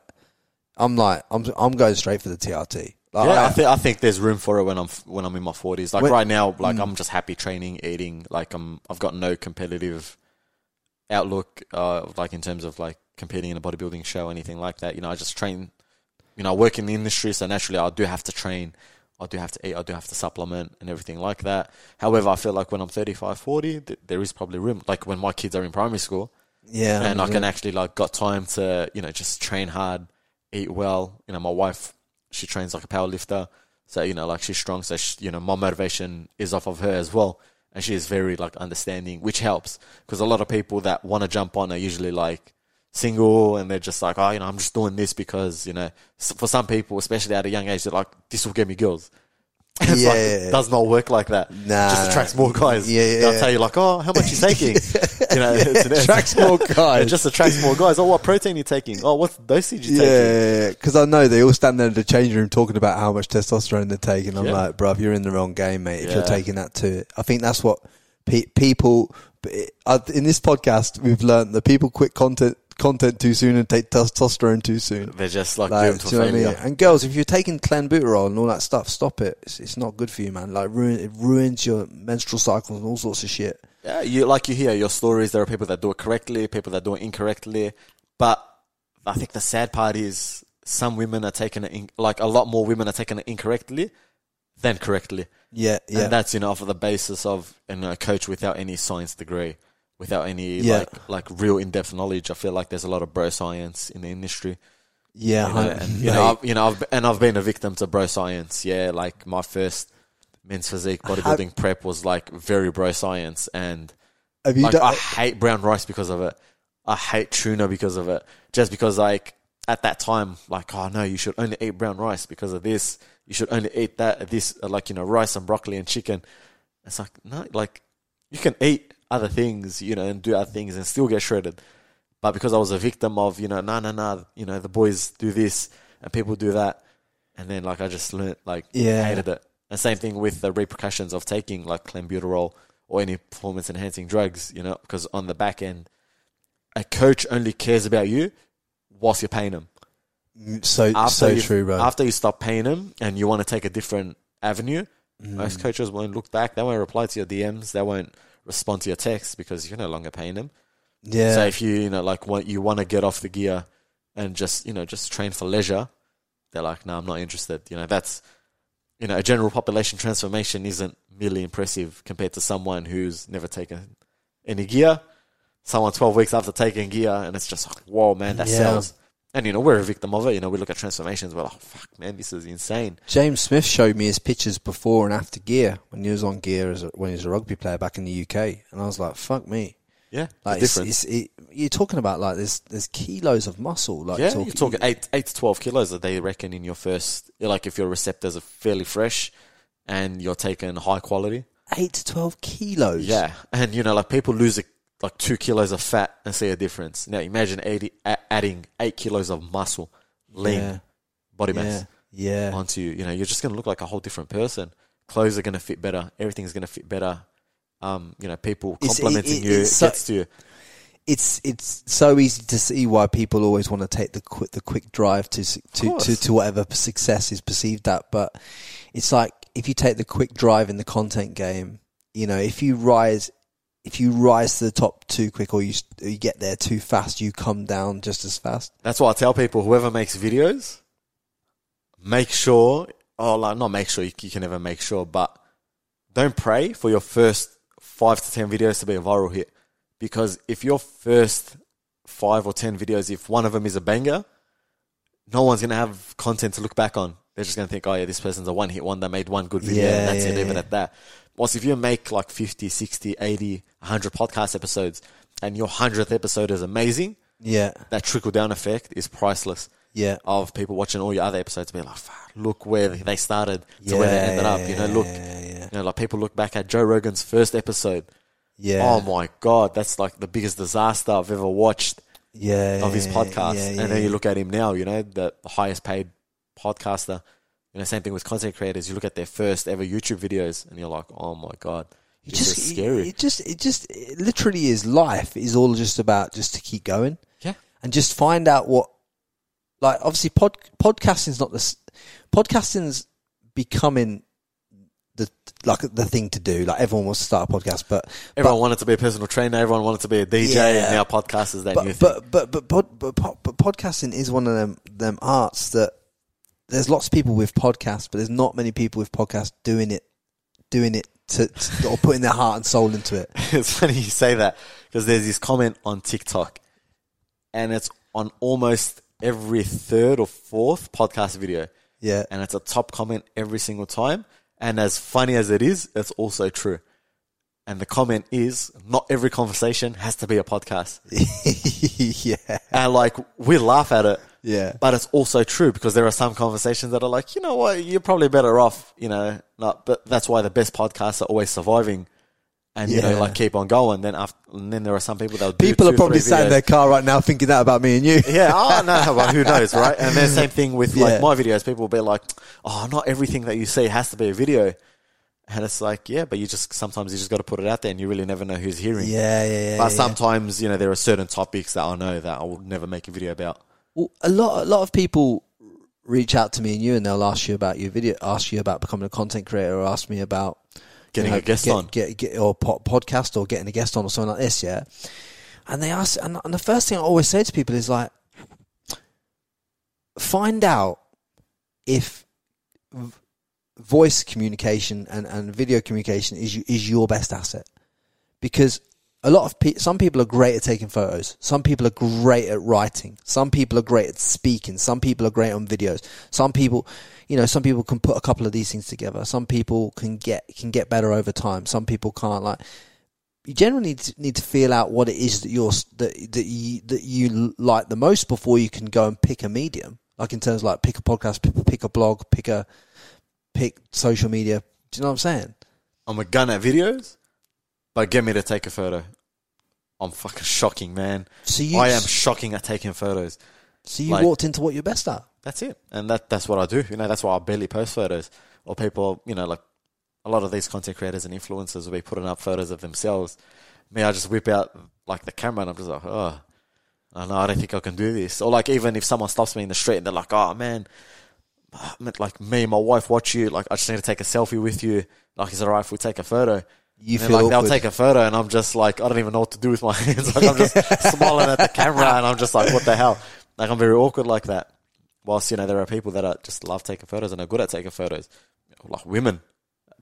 I'm like, I'm I'm going straight for the T R T. Like, yeah, I, I think I think there's room for it when I'm when I'm in my forties. Like when, right now, like mm. I'm just happy training, eating. Like I'm, I've got no competitive outlook, uh, like in terms of like competing in a bodybuilding show or anything like that. You know, I just train. You know, I work in the industry, so naturally, I do have to train. I do have to eat. I do have to supplement and everything like that. However, I feel like when I'm thirty-five, forty, th- there is probably room. Like when my kids are in primary school, yeah, and I can actually like got time to you know just train hard. Eat well, you know. My wife, she trains like a power lifter, so you know, like she's strong. So she, you know, my motivation is off of her as well, and she is very like understanding, which helps because a lot of people that want to jump on are usually like single, and they're just like, oh, you know, I'm just doing this because you know, for some people, especially at a young age, they're like, this will get me girls. It's yeah, like, it does not work like that. Nah, it just attracts more guys. Yeah, yeah. They'll tell you like, oh, how much you taking? You know, yeah, it attracts more guys. It just attracts more guys. Oh, what protein are you taking? Oh, what dosage you yeah, taking? Yeah, because I know they all stand there in the change room talking about how much testosterone they're taking. I'm yeah. like, bruv, you're in the wrong game, mate. If yeah. you're taking that too, I think that's what pe- people in this podcast we've learned that people quit content. Content too soon and take testosterone too soon. They're just like, like do you know what I mean? And girls, if you're taking clenbuterol and all that stuff, stop it. It's, it's not good for you, man. Like ruin it ruins your menstrual cycles and all sorts of shit. Yeah, you like you hear your stories. There are people that do it correctly, people that do it incorrectly. But I think the sad part is some women are taking it in, like a lot more women are taking it incorrectly than correctly. Yeah, yeah. And that's you know off of the basis of you know, a coach without any science degree. Without any yeah. like like real in depth knowledge, I feel like there's a lot of bro science in the industry. Yeah, you know, and you know, I've, you know, I've, and I've been a victim to bro science. Yeah, like my first men's physique bodybuilding have, prep was like very bro science, and have you like, done, I hate brown rice because of it. I hate tuna because of it. Just because like at that time, like oh no, you should only eat brown rice because of this. You should only eat that this like you know rice and broccoli and chicken. It's like no, like you can eat. Other things, you know, and do other things and still get shredded. But because I was a victim of, you know, no, no, no, you know, the boys do this and people do that. And then like I just learnt, like yeah. hated it. And same thing with the repercussions of taking like clenbuterol or any performance enhancing drugs, you know, because on the back end, a coach only cares about you whilst you're paying him. So after so you, true, bro. After you stop paying him and you want to take a different avenue, mm. most coaches won't look back. They won't reply to your D Ms. They won't respond to your texts because you're no longer paying them. Yeah. So if you, you know, like want you want to get off the gear and just, you know, just train for leisure, they're like, no, nah, I'm not interested. You know, that's, you know, a general population transformation isn't merely impressive compared to someone who's never taken any gear, someone twelve weeks after taking gear, and it's just like, whoa, man, that yeah. sells. And, you know, we're a victim of it. You know, we look at transformations, we're like, oh, fuck, man, this is insane. James Smith showed me his pictures before and after gear when he was on gear as a, when he was a rugby player back in the U K. And I was like, fuck me. Yeah, like it's it's, it's, it, you're talking about like there's there's kilos of muscle. Like yeah, talk, you're talking eight eight to twelve kilos that they reckon in your first. Like if your receptors are fairly fresh, and you're taking high quality, eight to twelve kilos. Yeah, and you know like people lose a, like two kilos of fat and see a difference. Now imagine eighty, a- adding eight kilos of muscle, lean yeah. body yeah. mass, yeah, onto you. You know you're just gonna look like a whole different person. Clothes are gonna fit better. Everything's gonna fit better. Um, you know, people complimenting it, it, you, it so, gets to you. It's it's so easy to see why people always want to take the quick the quick drive to to, to to whatever success is perceived at. But it's like if you take the quick drive in the content game, you know, if you rise if you rise to the top too quick or you or you get there too fast, you come down just as fast. That's why I tell people: whoever makes videos, make sure, or like not make sure you, you can never make sure, but don't pray for your first five to ten videos to be a viral hit, because if your first five or ten videos, if one of them is a banger, no one's going to have content to look back on. They're just going to think, oh yeah, this person's a one hit one, they made one good video, yeah, and that's yeah, it, even yeah. at that. Whilst if you make like fifty, sixty, eighty, one hundred podcast episodes and your hundredth episode is amazing, yeah, that trickle down effect is priceless. Yeah, of people watching all your other episodes, be like, fuck, look where they started to yeah, where they ended up. You know, look, yeah. you know, like people look back at Joe Rogan's first episode. Yeah. Oh my God, that's like the biggest disaster I've ever watched. Yeah, of his podcast, yeah, yeah. and then you look at him now. You know, the highest paid podcaster. You know, same thing with content creators. You look at their first ever YouTube videos, and you're like, oh my God, it's just, just scary. It, it just, it just, it literally is life. Is all just about just to keep going. Yeah, and just find out what. Like obviously, pod, podcasting's not the podcasting's becoming the like the thing to do. Like everyone wants to start a podcast, but everyone but, wanted to be a personal trainer. Everyone wanted to be a D J, yeah, and now podcast is that but, new thing. But but but but, but but but podcasting is one of them them arts that there's lots of people with podcasts, but there's not many people with podcasts doing it doing it to, to or putting their heart and soul into it. It's funny you say that because there's this comment on TikTok, and it's on almost every third or fourth podcast video. Yeah. And it's a top comment every single time. And as funny as it is, it's also true. And the comment is, not every conversation has to be a podcast. Yeah. And like, we laugh at it. Yeah. But it's also true because there are some conversations that are like, you know what, you're probably better off, you know, not, but that's why the best podcasts are always surviving. And, yeah. you know, like keep on going. Then after, and then there are some people that will do People two, are probably sat in their car right now thinking that about me and you. Yeah, oh, no, well, who knows, right? And then same thing with like yeah. my videos. People will be like, oh, not everything that you see has to be a video. And it's like, yeah, but you just, sometimes you just got to put it out there and you really never know who's hearing. Yeah, yeah, yeah. But yeah. sometimes, you know, there are certain topics that I know that I will never make a video about. Well, a lot, a lot of people reach out to me and you and they'll ask you about your video, ask you about becoming a content creator, or ask me about getting know, a guest get, on get, get, or po- podcast or getting a guest on or something like this, yeah. And they ask, and, and the first thing I always say to people is like, find out if v- voice communication and, and video communication is, you, is your best asset, because a lot of people, some people are great at taking photos, some people are great at writing, some people are great at speaking, some people are great on videos, some people, you know, some people can put a couple of these things together, some people can get can get better over time, some people can't. Like, you generally need to, need to feel out what it is that you're that that you that you like the most before you can go and pick a medium. Like in terms of like pick a podcast, pick, pick a blog, pick a pick social media. Do you know what I'm saying? I'm a gun at videos. Like, get me to take a photo. I'm fucking shocking, man. So you I am shocking at taking photos. So you like, walked into what you're best at. that's it. And that that's what I do. You know, that's why I barely post photos. Or people, you know, like a lot of these content creators and influencers will be putting up photos of themselves. Me, I just whip out like the camera and I'm just like, oh, I know, I don't think I can do this. Or like even if someone stops me in the street and they're like, oh man, like me and my wife watch you, like I just need to take a selfie with you. Like, is it all right if we take a photo? You and feel like they'll awkward. Take a photo and I'm just like, I don't even know what to do with my hands. Like I'm just smiling at the camera and I'm just like, what the hell? Like I'm very awkward like that. Whilst, you know, there are people that are just love taking photos and are good at taking photos. Like women,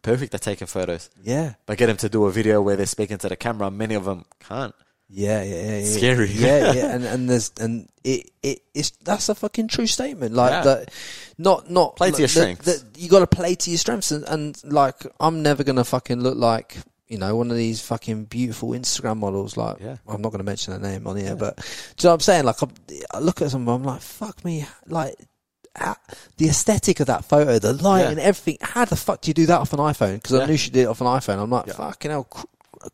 perfect at taking photos. Yeah. But get them to do a video where they're speaking to the camera. Many of them can't. Yeah, yeah, yeah. yeah. Scary. Yeah, yeah. And and there's and it it is that's a fucking true statement. Like yeah. that, not not play to like, your strengths. The, the, you got to play to your strengths, and, and like I'm never gonna fucking look like, you know, one of these fucking beautiful Instagram models. Like yeah. I'm not gonna mention her name on here, yeah. but do you know what I'm saying? Like I'm, I look at someone, I'm like, fuck me, like. At the aesthetic of that photo, the light yeah. and everything. How the fuck do you do that off an iPhone? Because yeah. I knew she did it off an iPhone. I'm like, yeah. fucking hell, cr-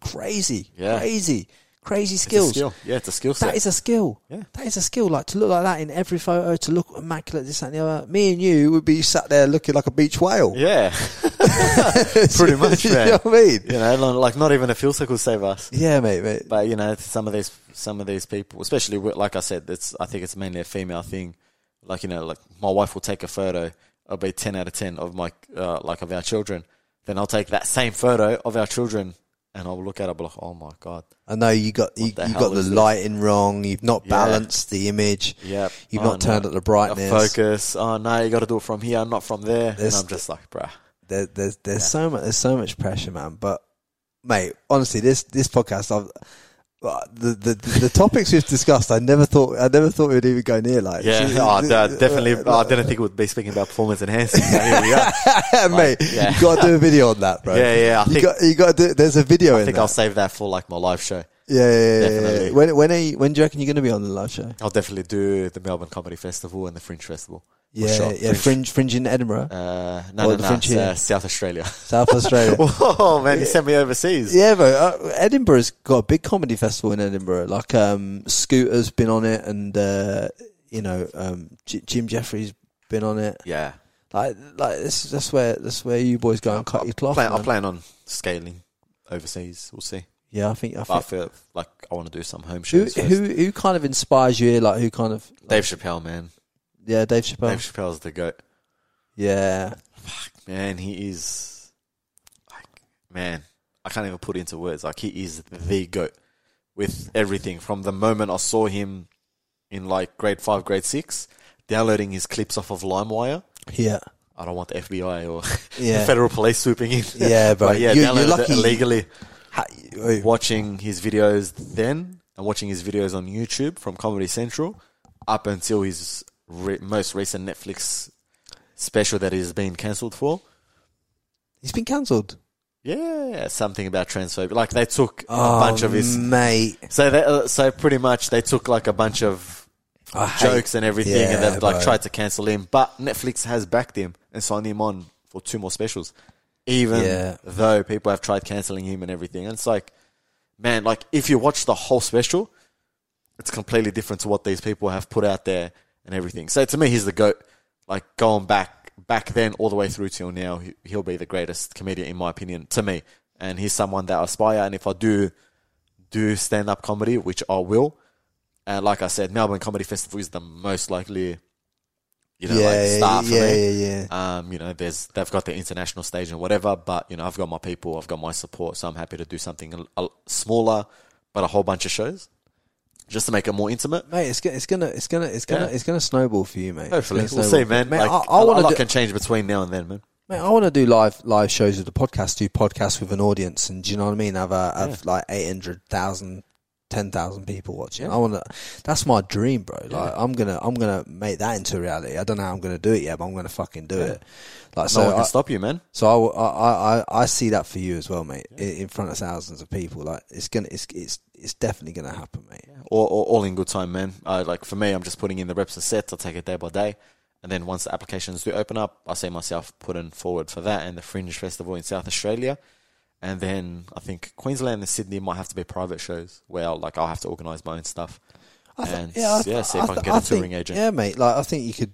crazy, yeah. crazy, crazy skills. It's a skill. Yeah, it's a skill set. That is a skill. Yeah, that is a skill. Like to look like that in every photo, to look immaculate, this and the other. Me and you would be sat there looking like a beach whale. Yeah, pretty much. Man. You know what I mean? You know, like not even a fuel cell could save us. Yeah, mate, mate. But you know, some of these, some of these people, especially like I said, it's I think it's mainly a female thing. Like, you know, like my wife will take a photo. It'll be ten out of ten of my uh, like of our children. Then I'll take that same photo of our children, and I'll look at it. I'll be like, oh my god! I know you got you, you got the lighting this? wrong. You've not balanced yeah. the image. Yeah, you've oh, not turned no. up the brightness. Focus. Oh no, you got to do it from here, not from there. There's, and I'm just like, bruh. There, there's there's yeah. so much there's so much pressure, man. But mate, honestly, this this podcast, I've. The, the the topics we've discussed, I never thought I never thought we'd even go near. Like, yeah, oh, no, definitely. Oh, I didn't think we'd be speaking about performance enhancing. So here we are, mate. Like, yeah. You got to do a video on that, bro. Yeah, yeah. I you think got, you got to do. There's a video. I in think that. I'll save that for like my live show. Yeah, yeah, yeah. Definitely. Yeah. When when are you, when do you reckon you're going to be on the live show? I'll definitely do the Melbourne Comedy Festival and the Fringe Festival. Yeah, sure. yeah, fringe, fringe in Edinburgh. Uh, no, or no, the no, fringe it's, uh, South Australia. South Australia. Oh man, you sent me overseas. Yeah, bro. Uh, Edinburgh's got a big comedy festival in Edinburgh. Like, um, Scooter's been on it, and uh, you know, um, G- Jim Jeffries been on it. Yeah, like, like this, that's where that's where you boys go and cut I'll, your cloth. Plan, I'm planning on scaling overseas. We'll see. Yeah, I think I, think I feel like I want to do some home shows. Who, who who kind of inspires you here? Like, who kind of like, Dave Chappelle, man. Yeah, Dave Chappelle. Dave Chappelle's the goat. Yeah. Fuck, man, he is... Like, man, I can't even put it into words. Like, he is the goat with everything. From the moment I saw him in, like, grade five, grade six, downloading his clips off of LimeWire. Yeah. I don't want the F B I or yeah. the federal police swooping in. Yeah, bro. But yeah, you, downloaded you're lucky. It illegally. How, oh. Watching his videos then and watching his videos on YouTube from Comedy Central up until his... Re- most recent Netflix special that he's been cancelled for. He's been cancelled? Yeah, something about transphobia. Like they took oh, a bunch of his... mate. So they, uh, so pretty much they took like a bunch of I jokes hate, and everything yeah, and they've like bro. tried to cancel him. But Netflix has backed him and signed him on for two more specials. Even yeah. though people have tried cancelling him and everything. And it's like, man, like if you watch the whole special, it's completely different to what these people have put out there. And everything. So to me, he's the GOAT. Like going back, back then all the way through till now, he, he'll be the greatest comedian in my opinion, to me. And he's someone that I aspire. And if I do do stand-up comedy, which I will, and like I said, Melbourne Comedy Festival is the most likely, you know, yeah, like start for yeah, me. Yeah, yeah. Um, you know, there's they've got their international stage and whatever, but you know, I've got my people, I've got my support, so I'm happy to do something a, a, smaller, but a whole bunch of shows. Just to make it more intimate, mate. It's gonna, it's gonna, it's gonna, it's gonna, yeah. it's gonna snowball for you, mate. Hopefully, we'll see, man. Mate, like, I, I want a lot do, can change between now and then, man. Mate, I want to do live live shows with the podcast, do podcasts with an audience, and do you know what I mean? Have a have yeah. like eight hundred thousand, ten thousand people watching. Yeah. I want to. That's my dream, bro. Like yeah. I'm gonna, I'm gonna make that into reality. I don't know how I'm gonna do it yet, but I'm gonna fucking do yeah. it. Like no so, one can I, stop you, man. So I, I, I, I see that for you as well, mate. Yeah. In front of thousands of people, like it's gonna, it's, it's. It's definitely going to happen, mate. Yeah. Or, or all in good time, man. Uh, like for me, I'm just putting in the reps and sets. I take it day by day. And then once the applications do open up, I see myself putting forward for that and the Fringe Festival in South Australia. And then I think Queensland and Sydney might have to be private shows where I'll, like, I'll have to organise my own stuff. I th- and yeah, I th- yeah, see if I, th- I can get I a touring think, agent. Yeah, mate. Like I think you could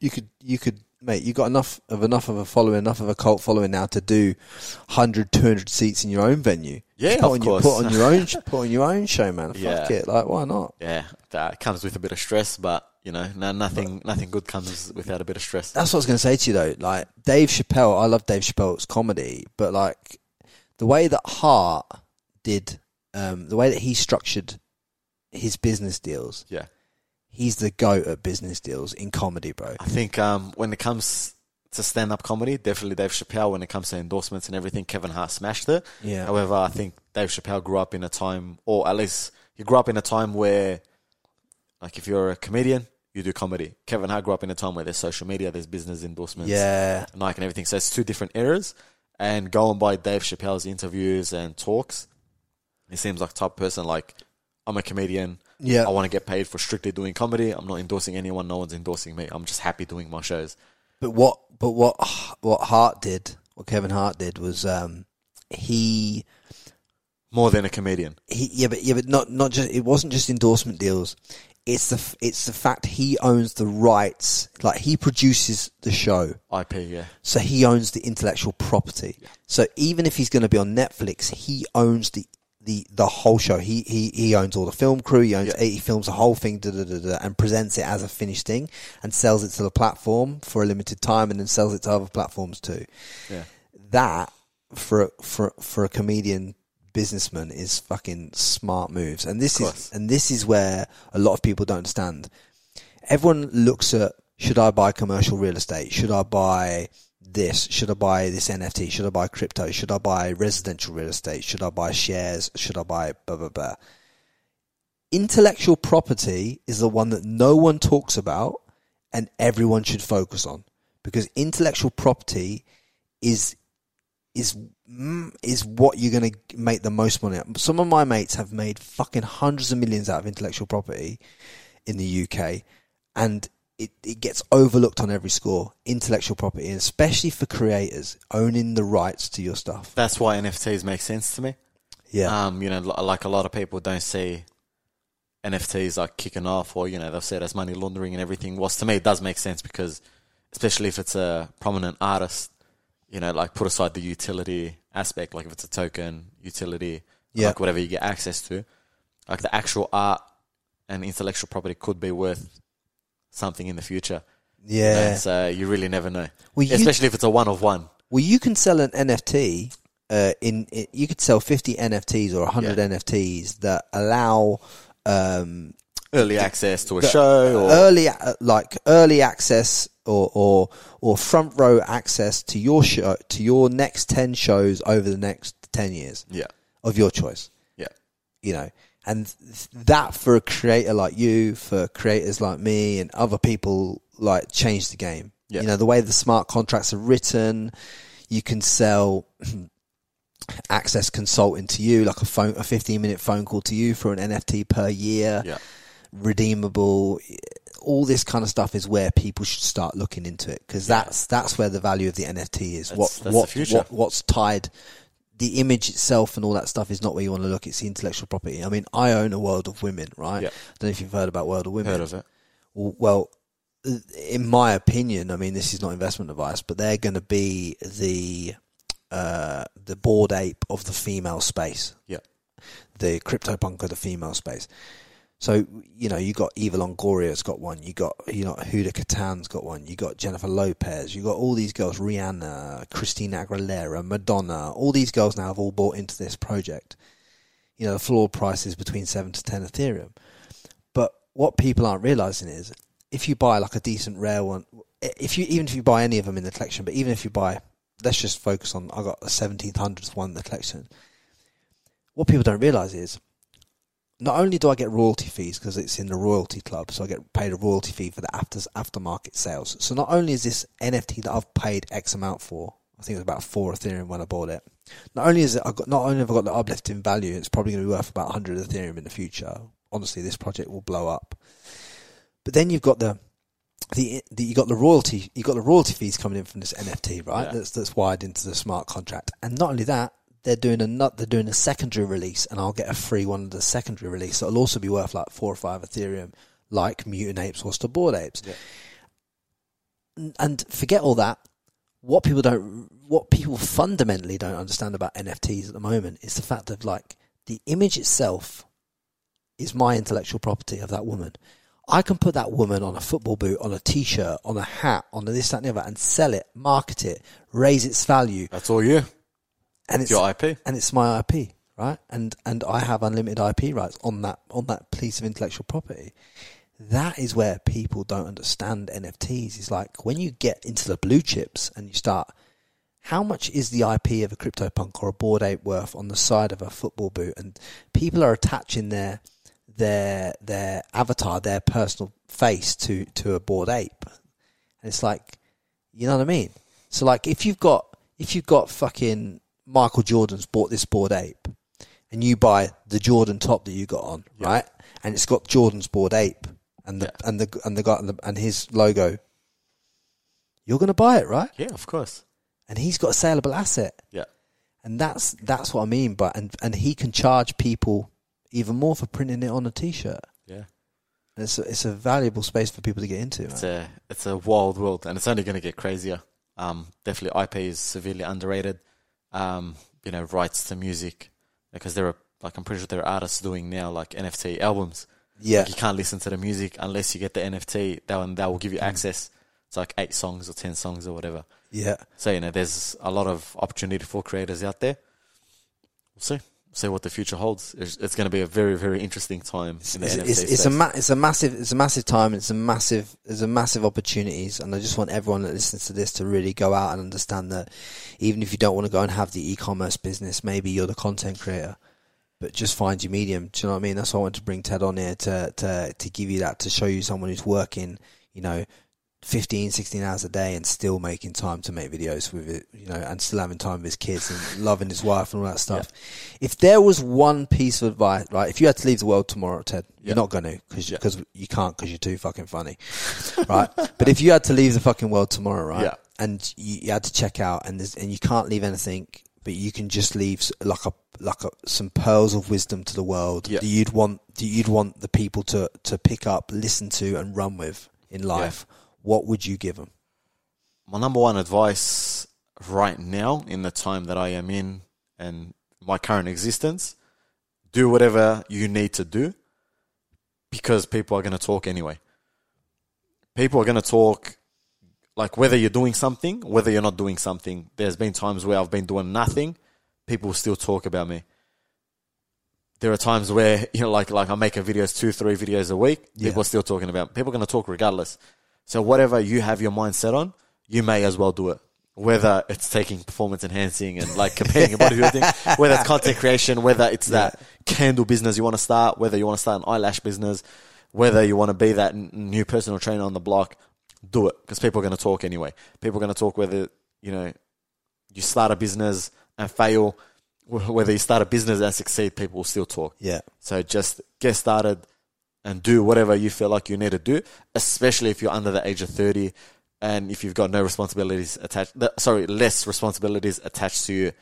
you could, you could, mate, you got enough of enough of a following, enough of a cult following now to do one hundred, two hundred seats in your own venue. Yeah, put of on course. Your, put on your own, put on your own show, man. Yeah. Fuck it, like why not? Yeah, that comes with a bit of stress, but you know, no, nothing, but, nothing good comes without a bit of stress. That's what I was going to say to you though. Like Dave Chappelle, I love Dave Chappelle's comedy, but like the way that Hart did, um, the way that he structured his business deals, yeah. He's the goat at business deals in comedy, bro. I think um, when it comes to stand-up comedy, definitely Dave Chappelle. When it comes to endorsements and everything, Kevin Hart smashed it. Yeah. However, I think Dave Chappelle grew up in a time, or at least he grew up in a time where, like, if you're a comedian, you do comedy. Kevin Hart grew up in a time where there's social media, there's business endorsements, yeah, Nike and everything. So it's two different eras. And going by Dave Chappelle's interviews and talks, he seems like the type of person, like, I'm a comedian. Yeah, I want to get paid for strictly doing comedy. I'm not endorsing anyone. No one's endorsing me. I'm just happy doing my shows. But what, but what, what Hart did, what Kevin Hart did, was um, he more than a comedian. He, yeah, but yeah, but not not just. It wasn't just endorsement deals. It's the it's the fact he owns the rights. Like he produces the show. I P, yeah. So he owns the intellectual property. Yeah. So even if he's going to be on Netflix, he owns the. The, the whole show. He, he he owns all the film crew. He owns yeah. eighty films, the whole thing, da, da, da, da, and presents it as a finished thing and sells it to the platform for a limited time and then sells it to other platforms too. Yeah. That, for for for a comedian businessman, is fucking smart moves. And this is and this is where a lot of people don't understand. Everyone looks at, should I buy commercial real estate? Should I buy... this should I buy this N F T? Should I buy crypto? Should I buy residential real estate? Should I buy shares? Should I buy blah blah blah? Intellectual property is the one that no one talks about and everyone should focus on, because intellectual property is is is what you're going to make the most money out. Some of my mates have made fucking hundreds of millions out of intellectual property in the U K, and It, it gets overlooked on every score. Intellectual property, and especially for creators, owning the rights to your stuff. That's why N F Ts make sense to me. Yeah, um, you know, like a lot of people don't see N F Ts like kicking off, or you know, they've said as money laundering and everything. Whilst to me, it does make sense, because especially if it's a prominent artist, you know, like put aside the utility aspect, like if it's a token utility, yeah, like whatever you get access to, like the actual art and intellectual property could be worth something in the future. Yeah. And so you really never know. Well, you, especially if it's a one of one. Well, you can sell an N F T. Uh, in, in you could sell fifty N F Ts or one hundred yeah. N F Ts that allow um, early access to a the, show, or early like early access or or or front row access to your show, to your next ten shows over the next ten years. Yeah. Of your choice. Yeah. You know. And that, for a creator like you, for creators like me and other people, like, changed the game. Yeah. You know, the way the smart contracts are written, you can sell access consulting to you, like a phone, a fifteen minute phone call to you for an N F T per year, yeah. redeemable. All this kind of stuff is where people should start looking into it, because yeah. that's that's where the value of the N F T is. That's, what that's what, the future. what what's tied. The image itself and all that stuff is not where you want to look. It's the intellectual property. I mean, I own a World of Women, right? Yep. I don't know if you've heard about World of Women. Heard of it. Well, in my opinion, I mean, this is not investment advice, but they're going to be the uh, the Bored Ape of the female space. Yeah. The CryptoPunk of the female space. So, you know, you got Eva Longoria's got one. You got, you know, Huda Khatan's got one. You got Jennifer Lopez. You got all these girls, Rihanna, Christina Aguilera, Madonna. All these girls now have all bought into this project. You know, the floor price is between seven to ten Ethereum. But what people aren't realizing is, if you buy like a decent rare one, if you even if you buy any of them in the collection, but even if you buy, let's just focus on, I got a seventeen hundredth one in the collection. What people don't realize is, not only do I get royalty fees because it's in the royalty club, so I get paid a royalty fee for the after aftermarket sales. So not only is this N F T that I've paid X amount for, I think it was about four Ethereum when I bought it. Not only is it, I got, not only have I got the uplift in value, it's probably going to be worth about one hundred Ethereum in the future. Honestly, this project will blow up. But then you've got the the, the you got the royalty you got the royalty fees coming in from this N F T, right? Yeah. That's that's wired into the smart contract. And not only that, They're doing a nut. They're doing a secondary release, and I'll get a free one of the secondary release. So it'll also be worth like four or five Ethereum, like Mutant Apes was to Bored Apes. Yeah. and forget all that. What people don't, what people fundamentally don't understand about N F Ts at the moment is the fact of, like, the image itself is my intellectual property of that woman. I can put that woman on a football boot, on a t-shirt, on a hat, on a this, that, and the other, and sell it, market it, raise its value. That's all you. And it's, it's your I P. And it's my I P, right? And and I have unlimited I P rights on that on that piece of intellectual property. That is where people don't understand N F Ts. It's like when you get into the blue chips and you start, how much is the I P of a CryptoPunk or a Bored Ape worth on the side of a football boot? And people are attaching their their their avatar, their personal face to, to a Bored Ape. And it's like, you know what I mean? So like if you've got if you've got fucking Michael Jordan's bought this Bored Ape and you buy the Jordan top that you got on, yeah, right? And it's got Jordan's Bored Ape and the yeah. and the and the guy and, the, and his logo. You're going to buy it, right? Yeah, of course. And he's got a saleable asset. Yeah. And that's that's what I mean by and and he can charge people even more for printing it on a t-shirt. Yeah. And it's a, it's a valuable space for people to get into. It's man. a it's a wild world and it's only going to get crazier. Um definitely I P is severely underrated. Um, you know, rights to music, because there are, like, I'm pretty sure there are artists doing now, like, N F T albums. Yeah. Like, you can't listen to the music unless you get the N F T. That one, that will give you mm. access to, like, eight songs or ten songs or whatever. Yeah. So, you know, there's a lot of opportunity for creators out there. We'll see. We'll see what the future holds. It's, it's going to be a very, very interesting time it's, in the it's, N F T it's, it's, a ma- it's a massive, it's a massive time. It's a massive, there's a massive opportunities. And I just want everyone that listens to this to really go out and understand that even if you don't want to go and have the e-commerce business, maybe you're the content creator, but just find your medium. Do you know what I mean? That's why I wanted to bring Ted on here to, to, to give you that, to show you someone who's working, you know, fifteen, sixteen hours a day and still making time to make videos with it, you know, and still having time with his kids and loving his wife and all that stuff. Yeah. If there was one piece of advice, right, if you had to leave the world tomorrow, Ted, yeah. you're not going to, because yeah. you can't, because you're too fucking funny, right? But if you had to leave the fucking world tomorrow, right, yeah. and you, you had to check out and there's, and you can't leave anything, but you can just leave like a like a, some pearls of wisdom to the world yeah. that you'd want that you'd want the people to, to pick up, listen to, and run with in life. Yeah. What would you give them? My number one advice right now in the time that I am in and my current existence, do whatever you need to do because people are going to talk anyway. People are going to talk, like, whether you're doing something, whether you're not doing something. There's been times where I've been doing nothing. People still talk about me. There are times where, you know, like, like I make a videos, two, three videos a week. People yeah. are still talking about me. People are going to talk regardless. So whatever you have your mind set on, you may as well do it. Whether it's taking performance enhancing and like competing and bodybuilding, whether it's content creation, whether it's that yeah. candle business you want to start, whether you want to start an eyelash business, whether you want to be that n- new personal trainer on the block, do it because people are going to talk anyway. People are going to talk whether, you know, you start a business and fail, whether you start a business and succeed, people will still talk. Yeah. So just get started. And do whatever you feel like you need to do, especially if you're under the age of thirty and if you've got no responsibilities attached, sorry, less responsibilities attached to you.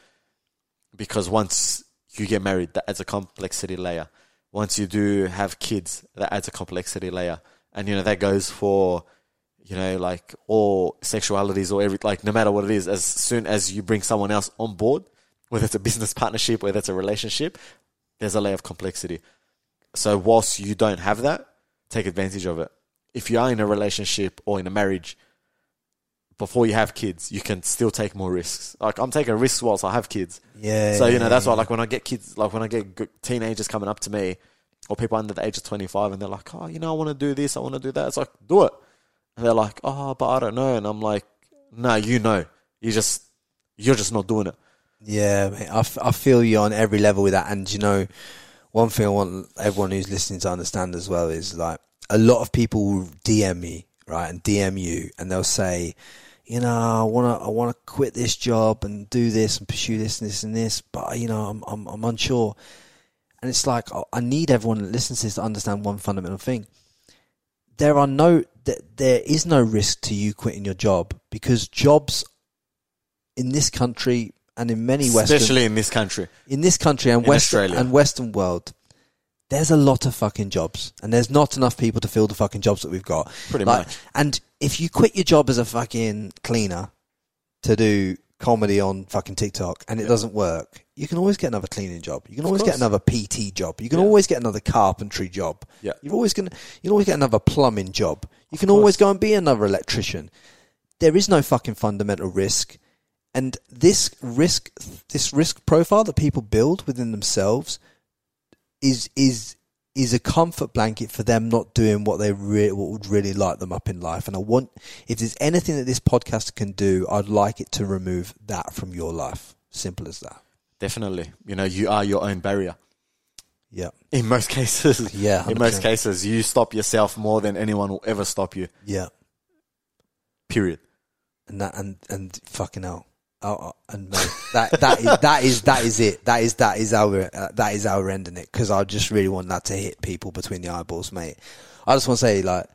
Because once you get married, that adds a complexity layer. Once you do have kids, that adds a complexity layer. And, you know, that goes for, you know, like all sexualities or every, like no matter what it is, as soon as you bring someone else on board, whether it's a business partnership, whether it's a relationship, there's a layer of complexity. So whilst you don't have that, take advantage of it. If you are in a relationship or in a marriage, before you have kids, you can still take more risks. Like I'm taking risks whilst I have kids. Yeah. So, you know, that's why like when I get kids, like when I get teenagers coming up to me or people under the age of twenty-five and they're like, oh, you know, I want to do this. I want to do that. It's like, do it. And they're like, oh, but I don't know. And I'm like, no, you know, you just, you're just not doing it. Yeah, mate. I, f- I feel you on every level with that. And, you know, one thing I want everyone who's listening to understand as well is like a lot of people will D M me, right, and D M you, and they'll say, you know, I want to, I want to quit this job and do this and pursue this and this and this, but you know, I'm, I'm, I'm unsure. And it's like I need everyone that listens to this to understand one fundamental thing: there are no, there is no risk to you quitting your job because jobs in this country. And in many Western... Especially in this country. In this country and Western, and Western world, there's a lot of fucking jobs. And there's not enough people to fill the fucking jobs that we've got. Pretty like, much. And if you quit your job as a fucking cleaner to do comedy on fucking TikTok and it yeah. doesn't work, you can always get another cleaning job. You can always get another P T job. You can yeah. always get another carpentry job. Yeah. You're always gonna, you can always get another plumbing job. You can always go and be another electrician. There is no fucking fundamental risk. And this risk, this risk profile that people build within themselves is is is a comfort blanket for them not doing what they re- what would really light them up in life. And I want, if there's anything that this podcast can do, I'd like it to remove that from your life. Simple as that. Definitely. You know, you are your own barrier. Yeah. In most cases. Yeah. one hundred percent. In most cases, you stop yourself more than anyone will ever stop you. Yeah. Period. And that, and, and fucking hell. Oh, and no, that that is that is that is it. That is that is our uh, that is our end in it. Because I just really want that to hit people between the eyeballs, mate. I just want to say, like,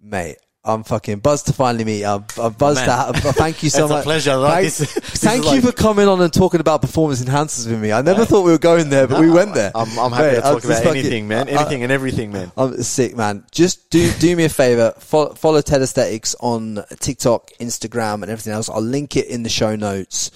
mate, I'm fucking buzzed to finally meet. I'm, I'm buzzed. To ha- thank you so it's much. It's a pleasure. Like, thank this, this thank you like... for coming on and talking about performance enhancers with me. I never right. thought we were going there, but no, we went there. I'm, I'm happy mate, to talk I'm, about anything, fucking, man. Anything I, and everything, man. I'm sick, man. Just do do me a favor. Follow, follow Tedsthetics on TikTok, Instagram, and everything else. I'll link it in the show notes.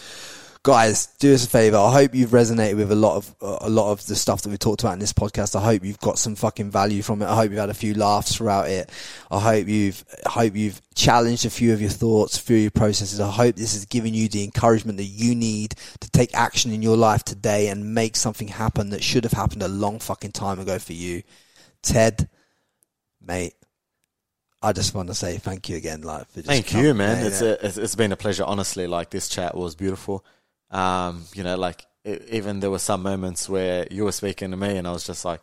Guys, do us a favor. I hope you've resonated with a lot of uh, a lot of the stuff that we talked about in this podcast. I hope you've got some fucking value from it. I hope you've had a few laughs throughout it. I hope you've I hope you've challenged a few of your thoughts, a few of your processes. I hope this has given you the encouragement that you need to take action in your life today and make something happen that should have happened a long fucking time ago for you. Ted, mate, I just want to say thank you again, like, for just thank coming, you, man. Mate, it's yeah. a, it's been a pleasure, honestly. Like, this chat was beautiful. Um, you know, like, it, even there were some moments where you were speaking to me and I was just like,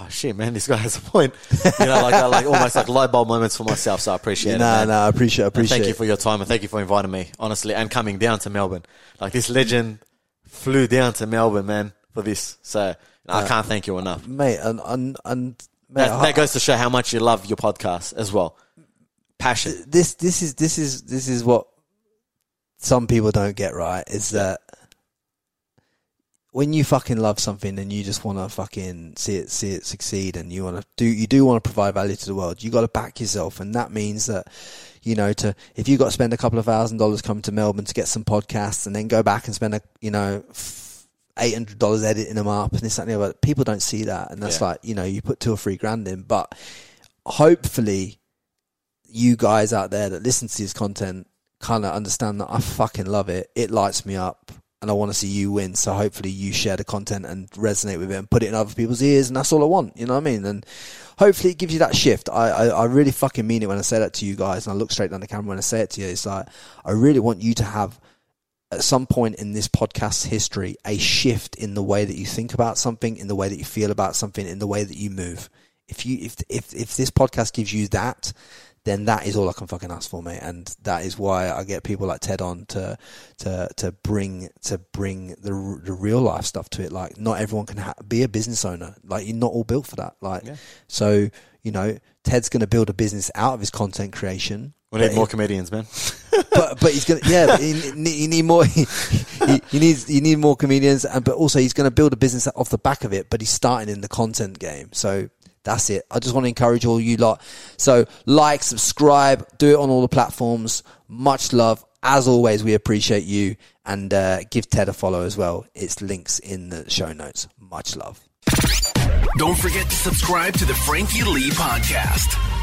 oh shit, man, this guy has a point. You know, like, I, like almost like light bulb moments for myself. So I appreciate no, it. No, no, I appreciate, I appreciate. And thank you for your time and thank you for inviting me, honestly, and coming down to Melbourne. Like, this legend flew down to Melbourne, man, for this. So no, uh, I can't thank you enough, mate. And and, and mate, that, I, that goes to show how much you love your podcast as well. Passion. This this is this is this is what some people don't get right, is that when you fucking love something and you just want to fucking see it, see it succeed, and you want to do, you do want to provide value to the world, you got to back yourself. And that means that, you know, to, if you got to spend a couple of thousand dollars coming to Melbourne to get some podcasts and then go back and spend a, you know, eight hundred dollars editing them up and this, that, and the other, people don't see that. And that's yeah. like, you know, you put two or three grand in, but hopefully you guys out there that listen to this content kind of understand that I fucking love it. It lights me up and I want to see you win. So hopefully you share the content and resonate with it and put it in other people's ears, and that's all I want. You know what I mean? And hopefully it gives you that shift. I, I, I really fucking mean it when I say that to you guys, and I look straight down the camera when I say it to you. It's like, I really want you to have, at some point in this podcast's history, a shift in the way that you think about something, in the way that you feel about something, in the way that you move. If you, if, if, if this podcast gives you that, then that is all I can fucking ask for, mate. And that is why I get people like Ted on to to to bring to bring the the real life stuff to it. Like, not everyone can ha- be a business owner. Like, you're not all built for that. Like, yeah. so you know, Ted's going to build a business out of his content creation. We need more he, comedians, man. But but he's gonna yeah. You need, need more. He, he, he needs you need more comedians, and but also he's going to build a business off the back of it. But he's starting in the content game, so. That's it. I just want to encourage all you lot. So like, subscribe, do it on all the platforms. Much love. As always, we appreciate you. And uh, give Ted a follow as well. It's links in the show notes. Much love. Don't forget to subscribe to the Frankie Lee Podcast.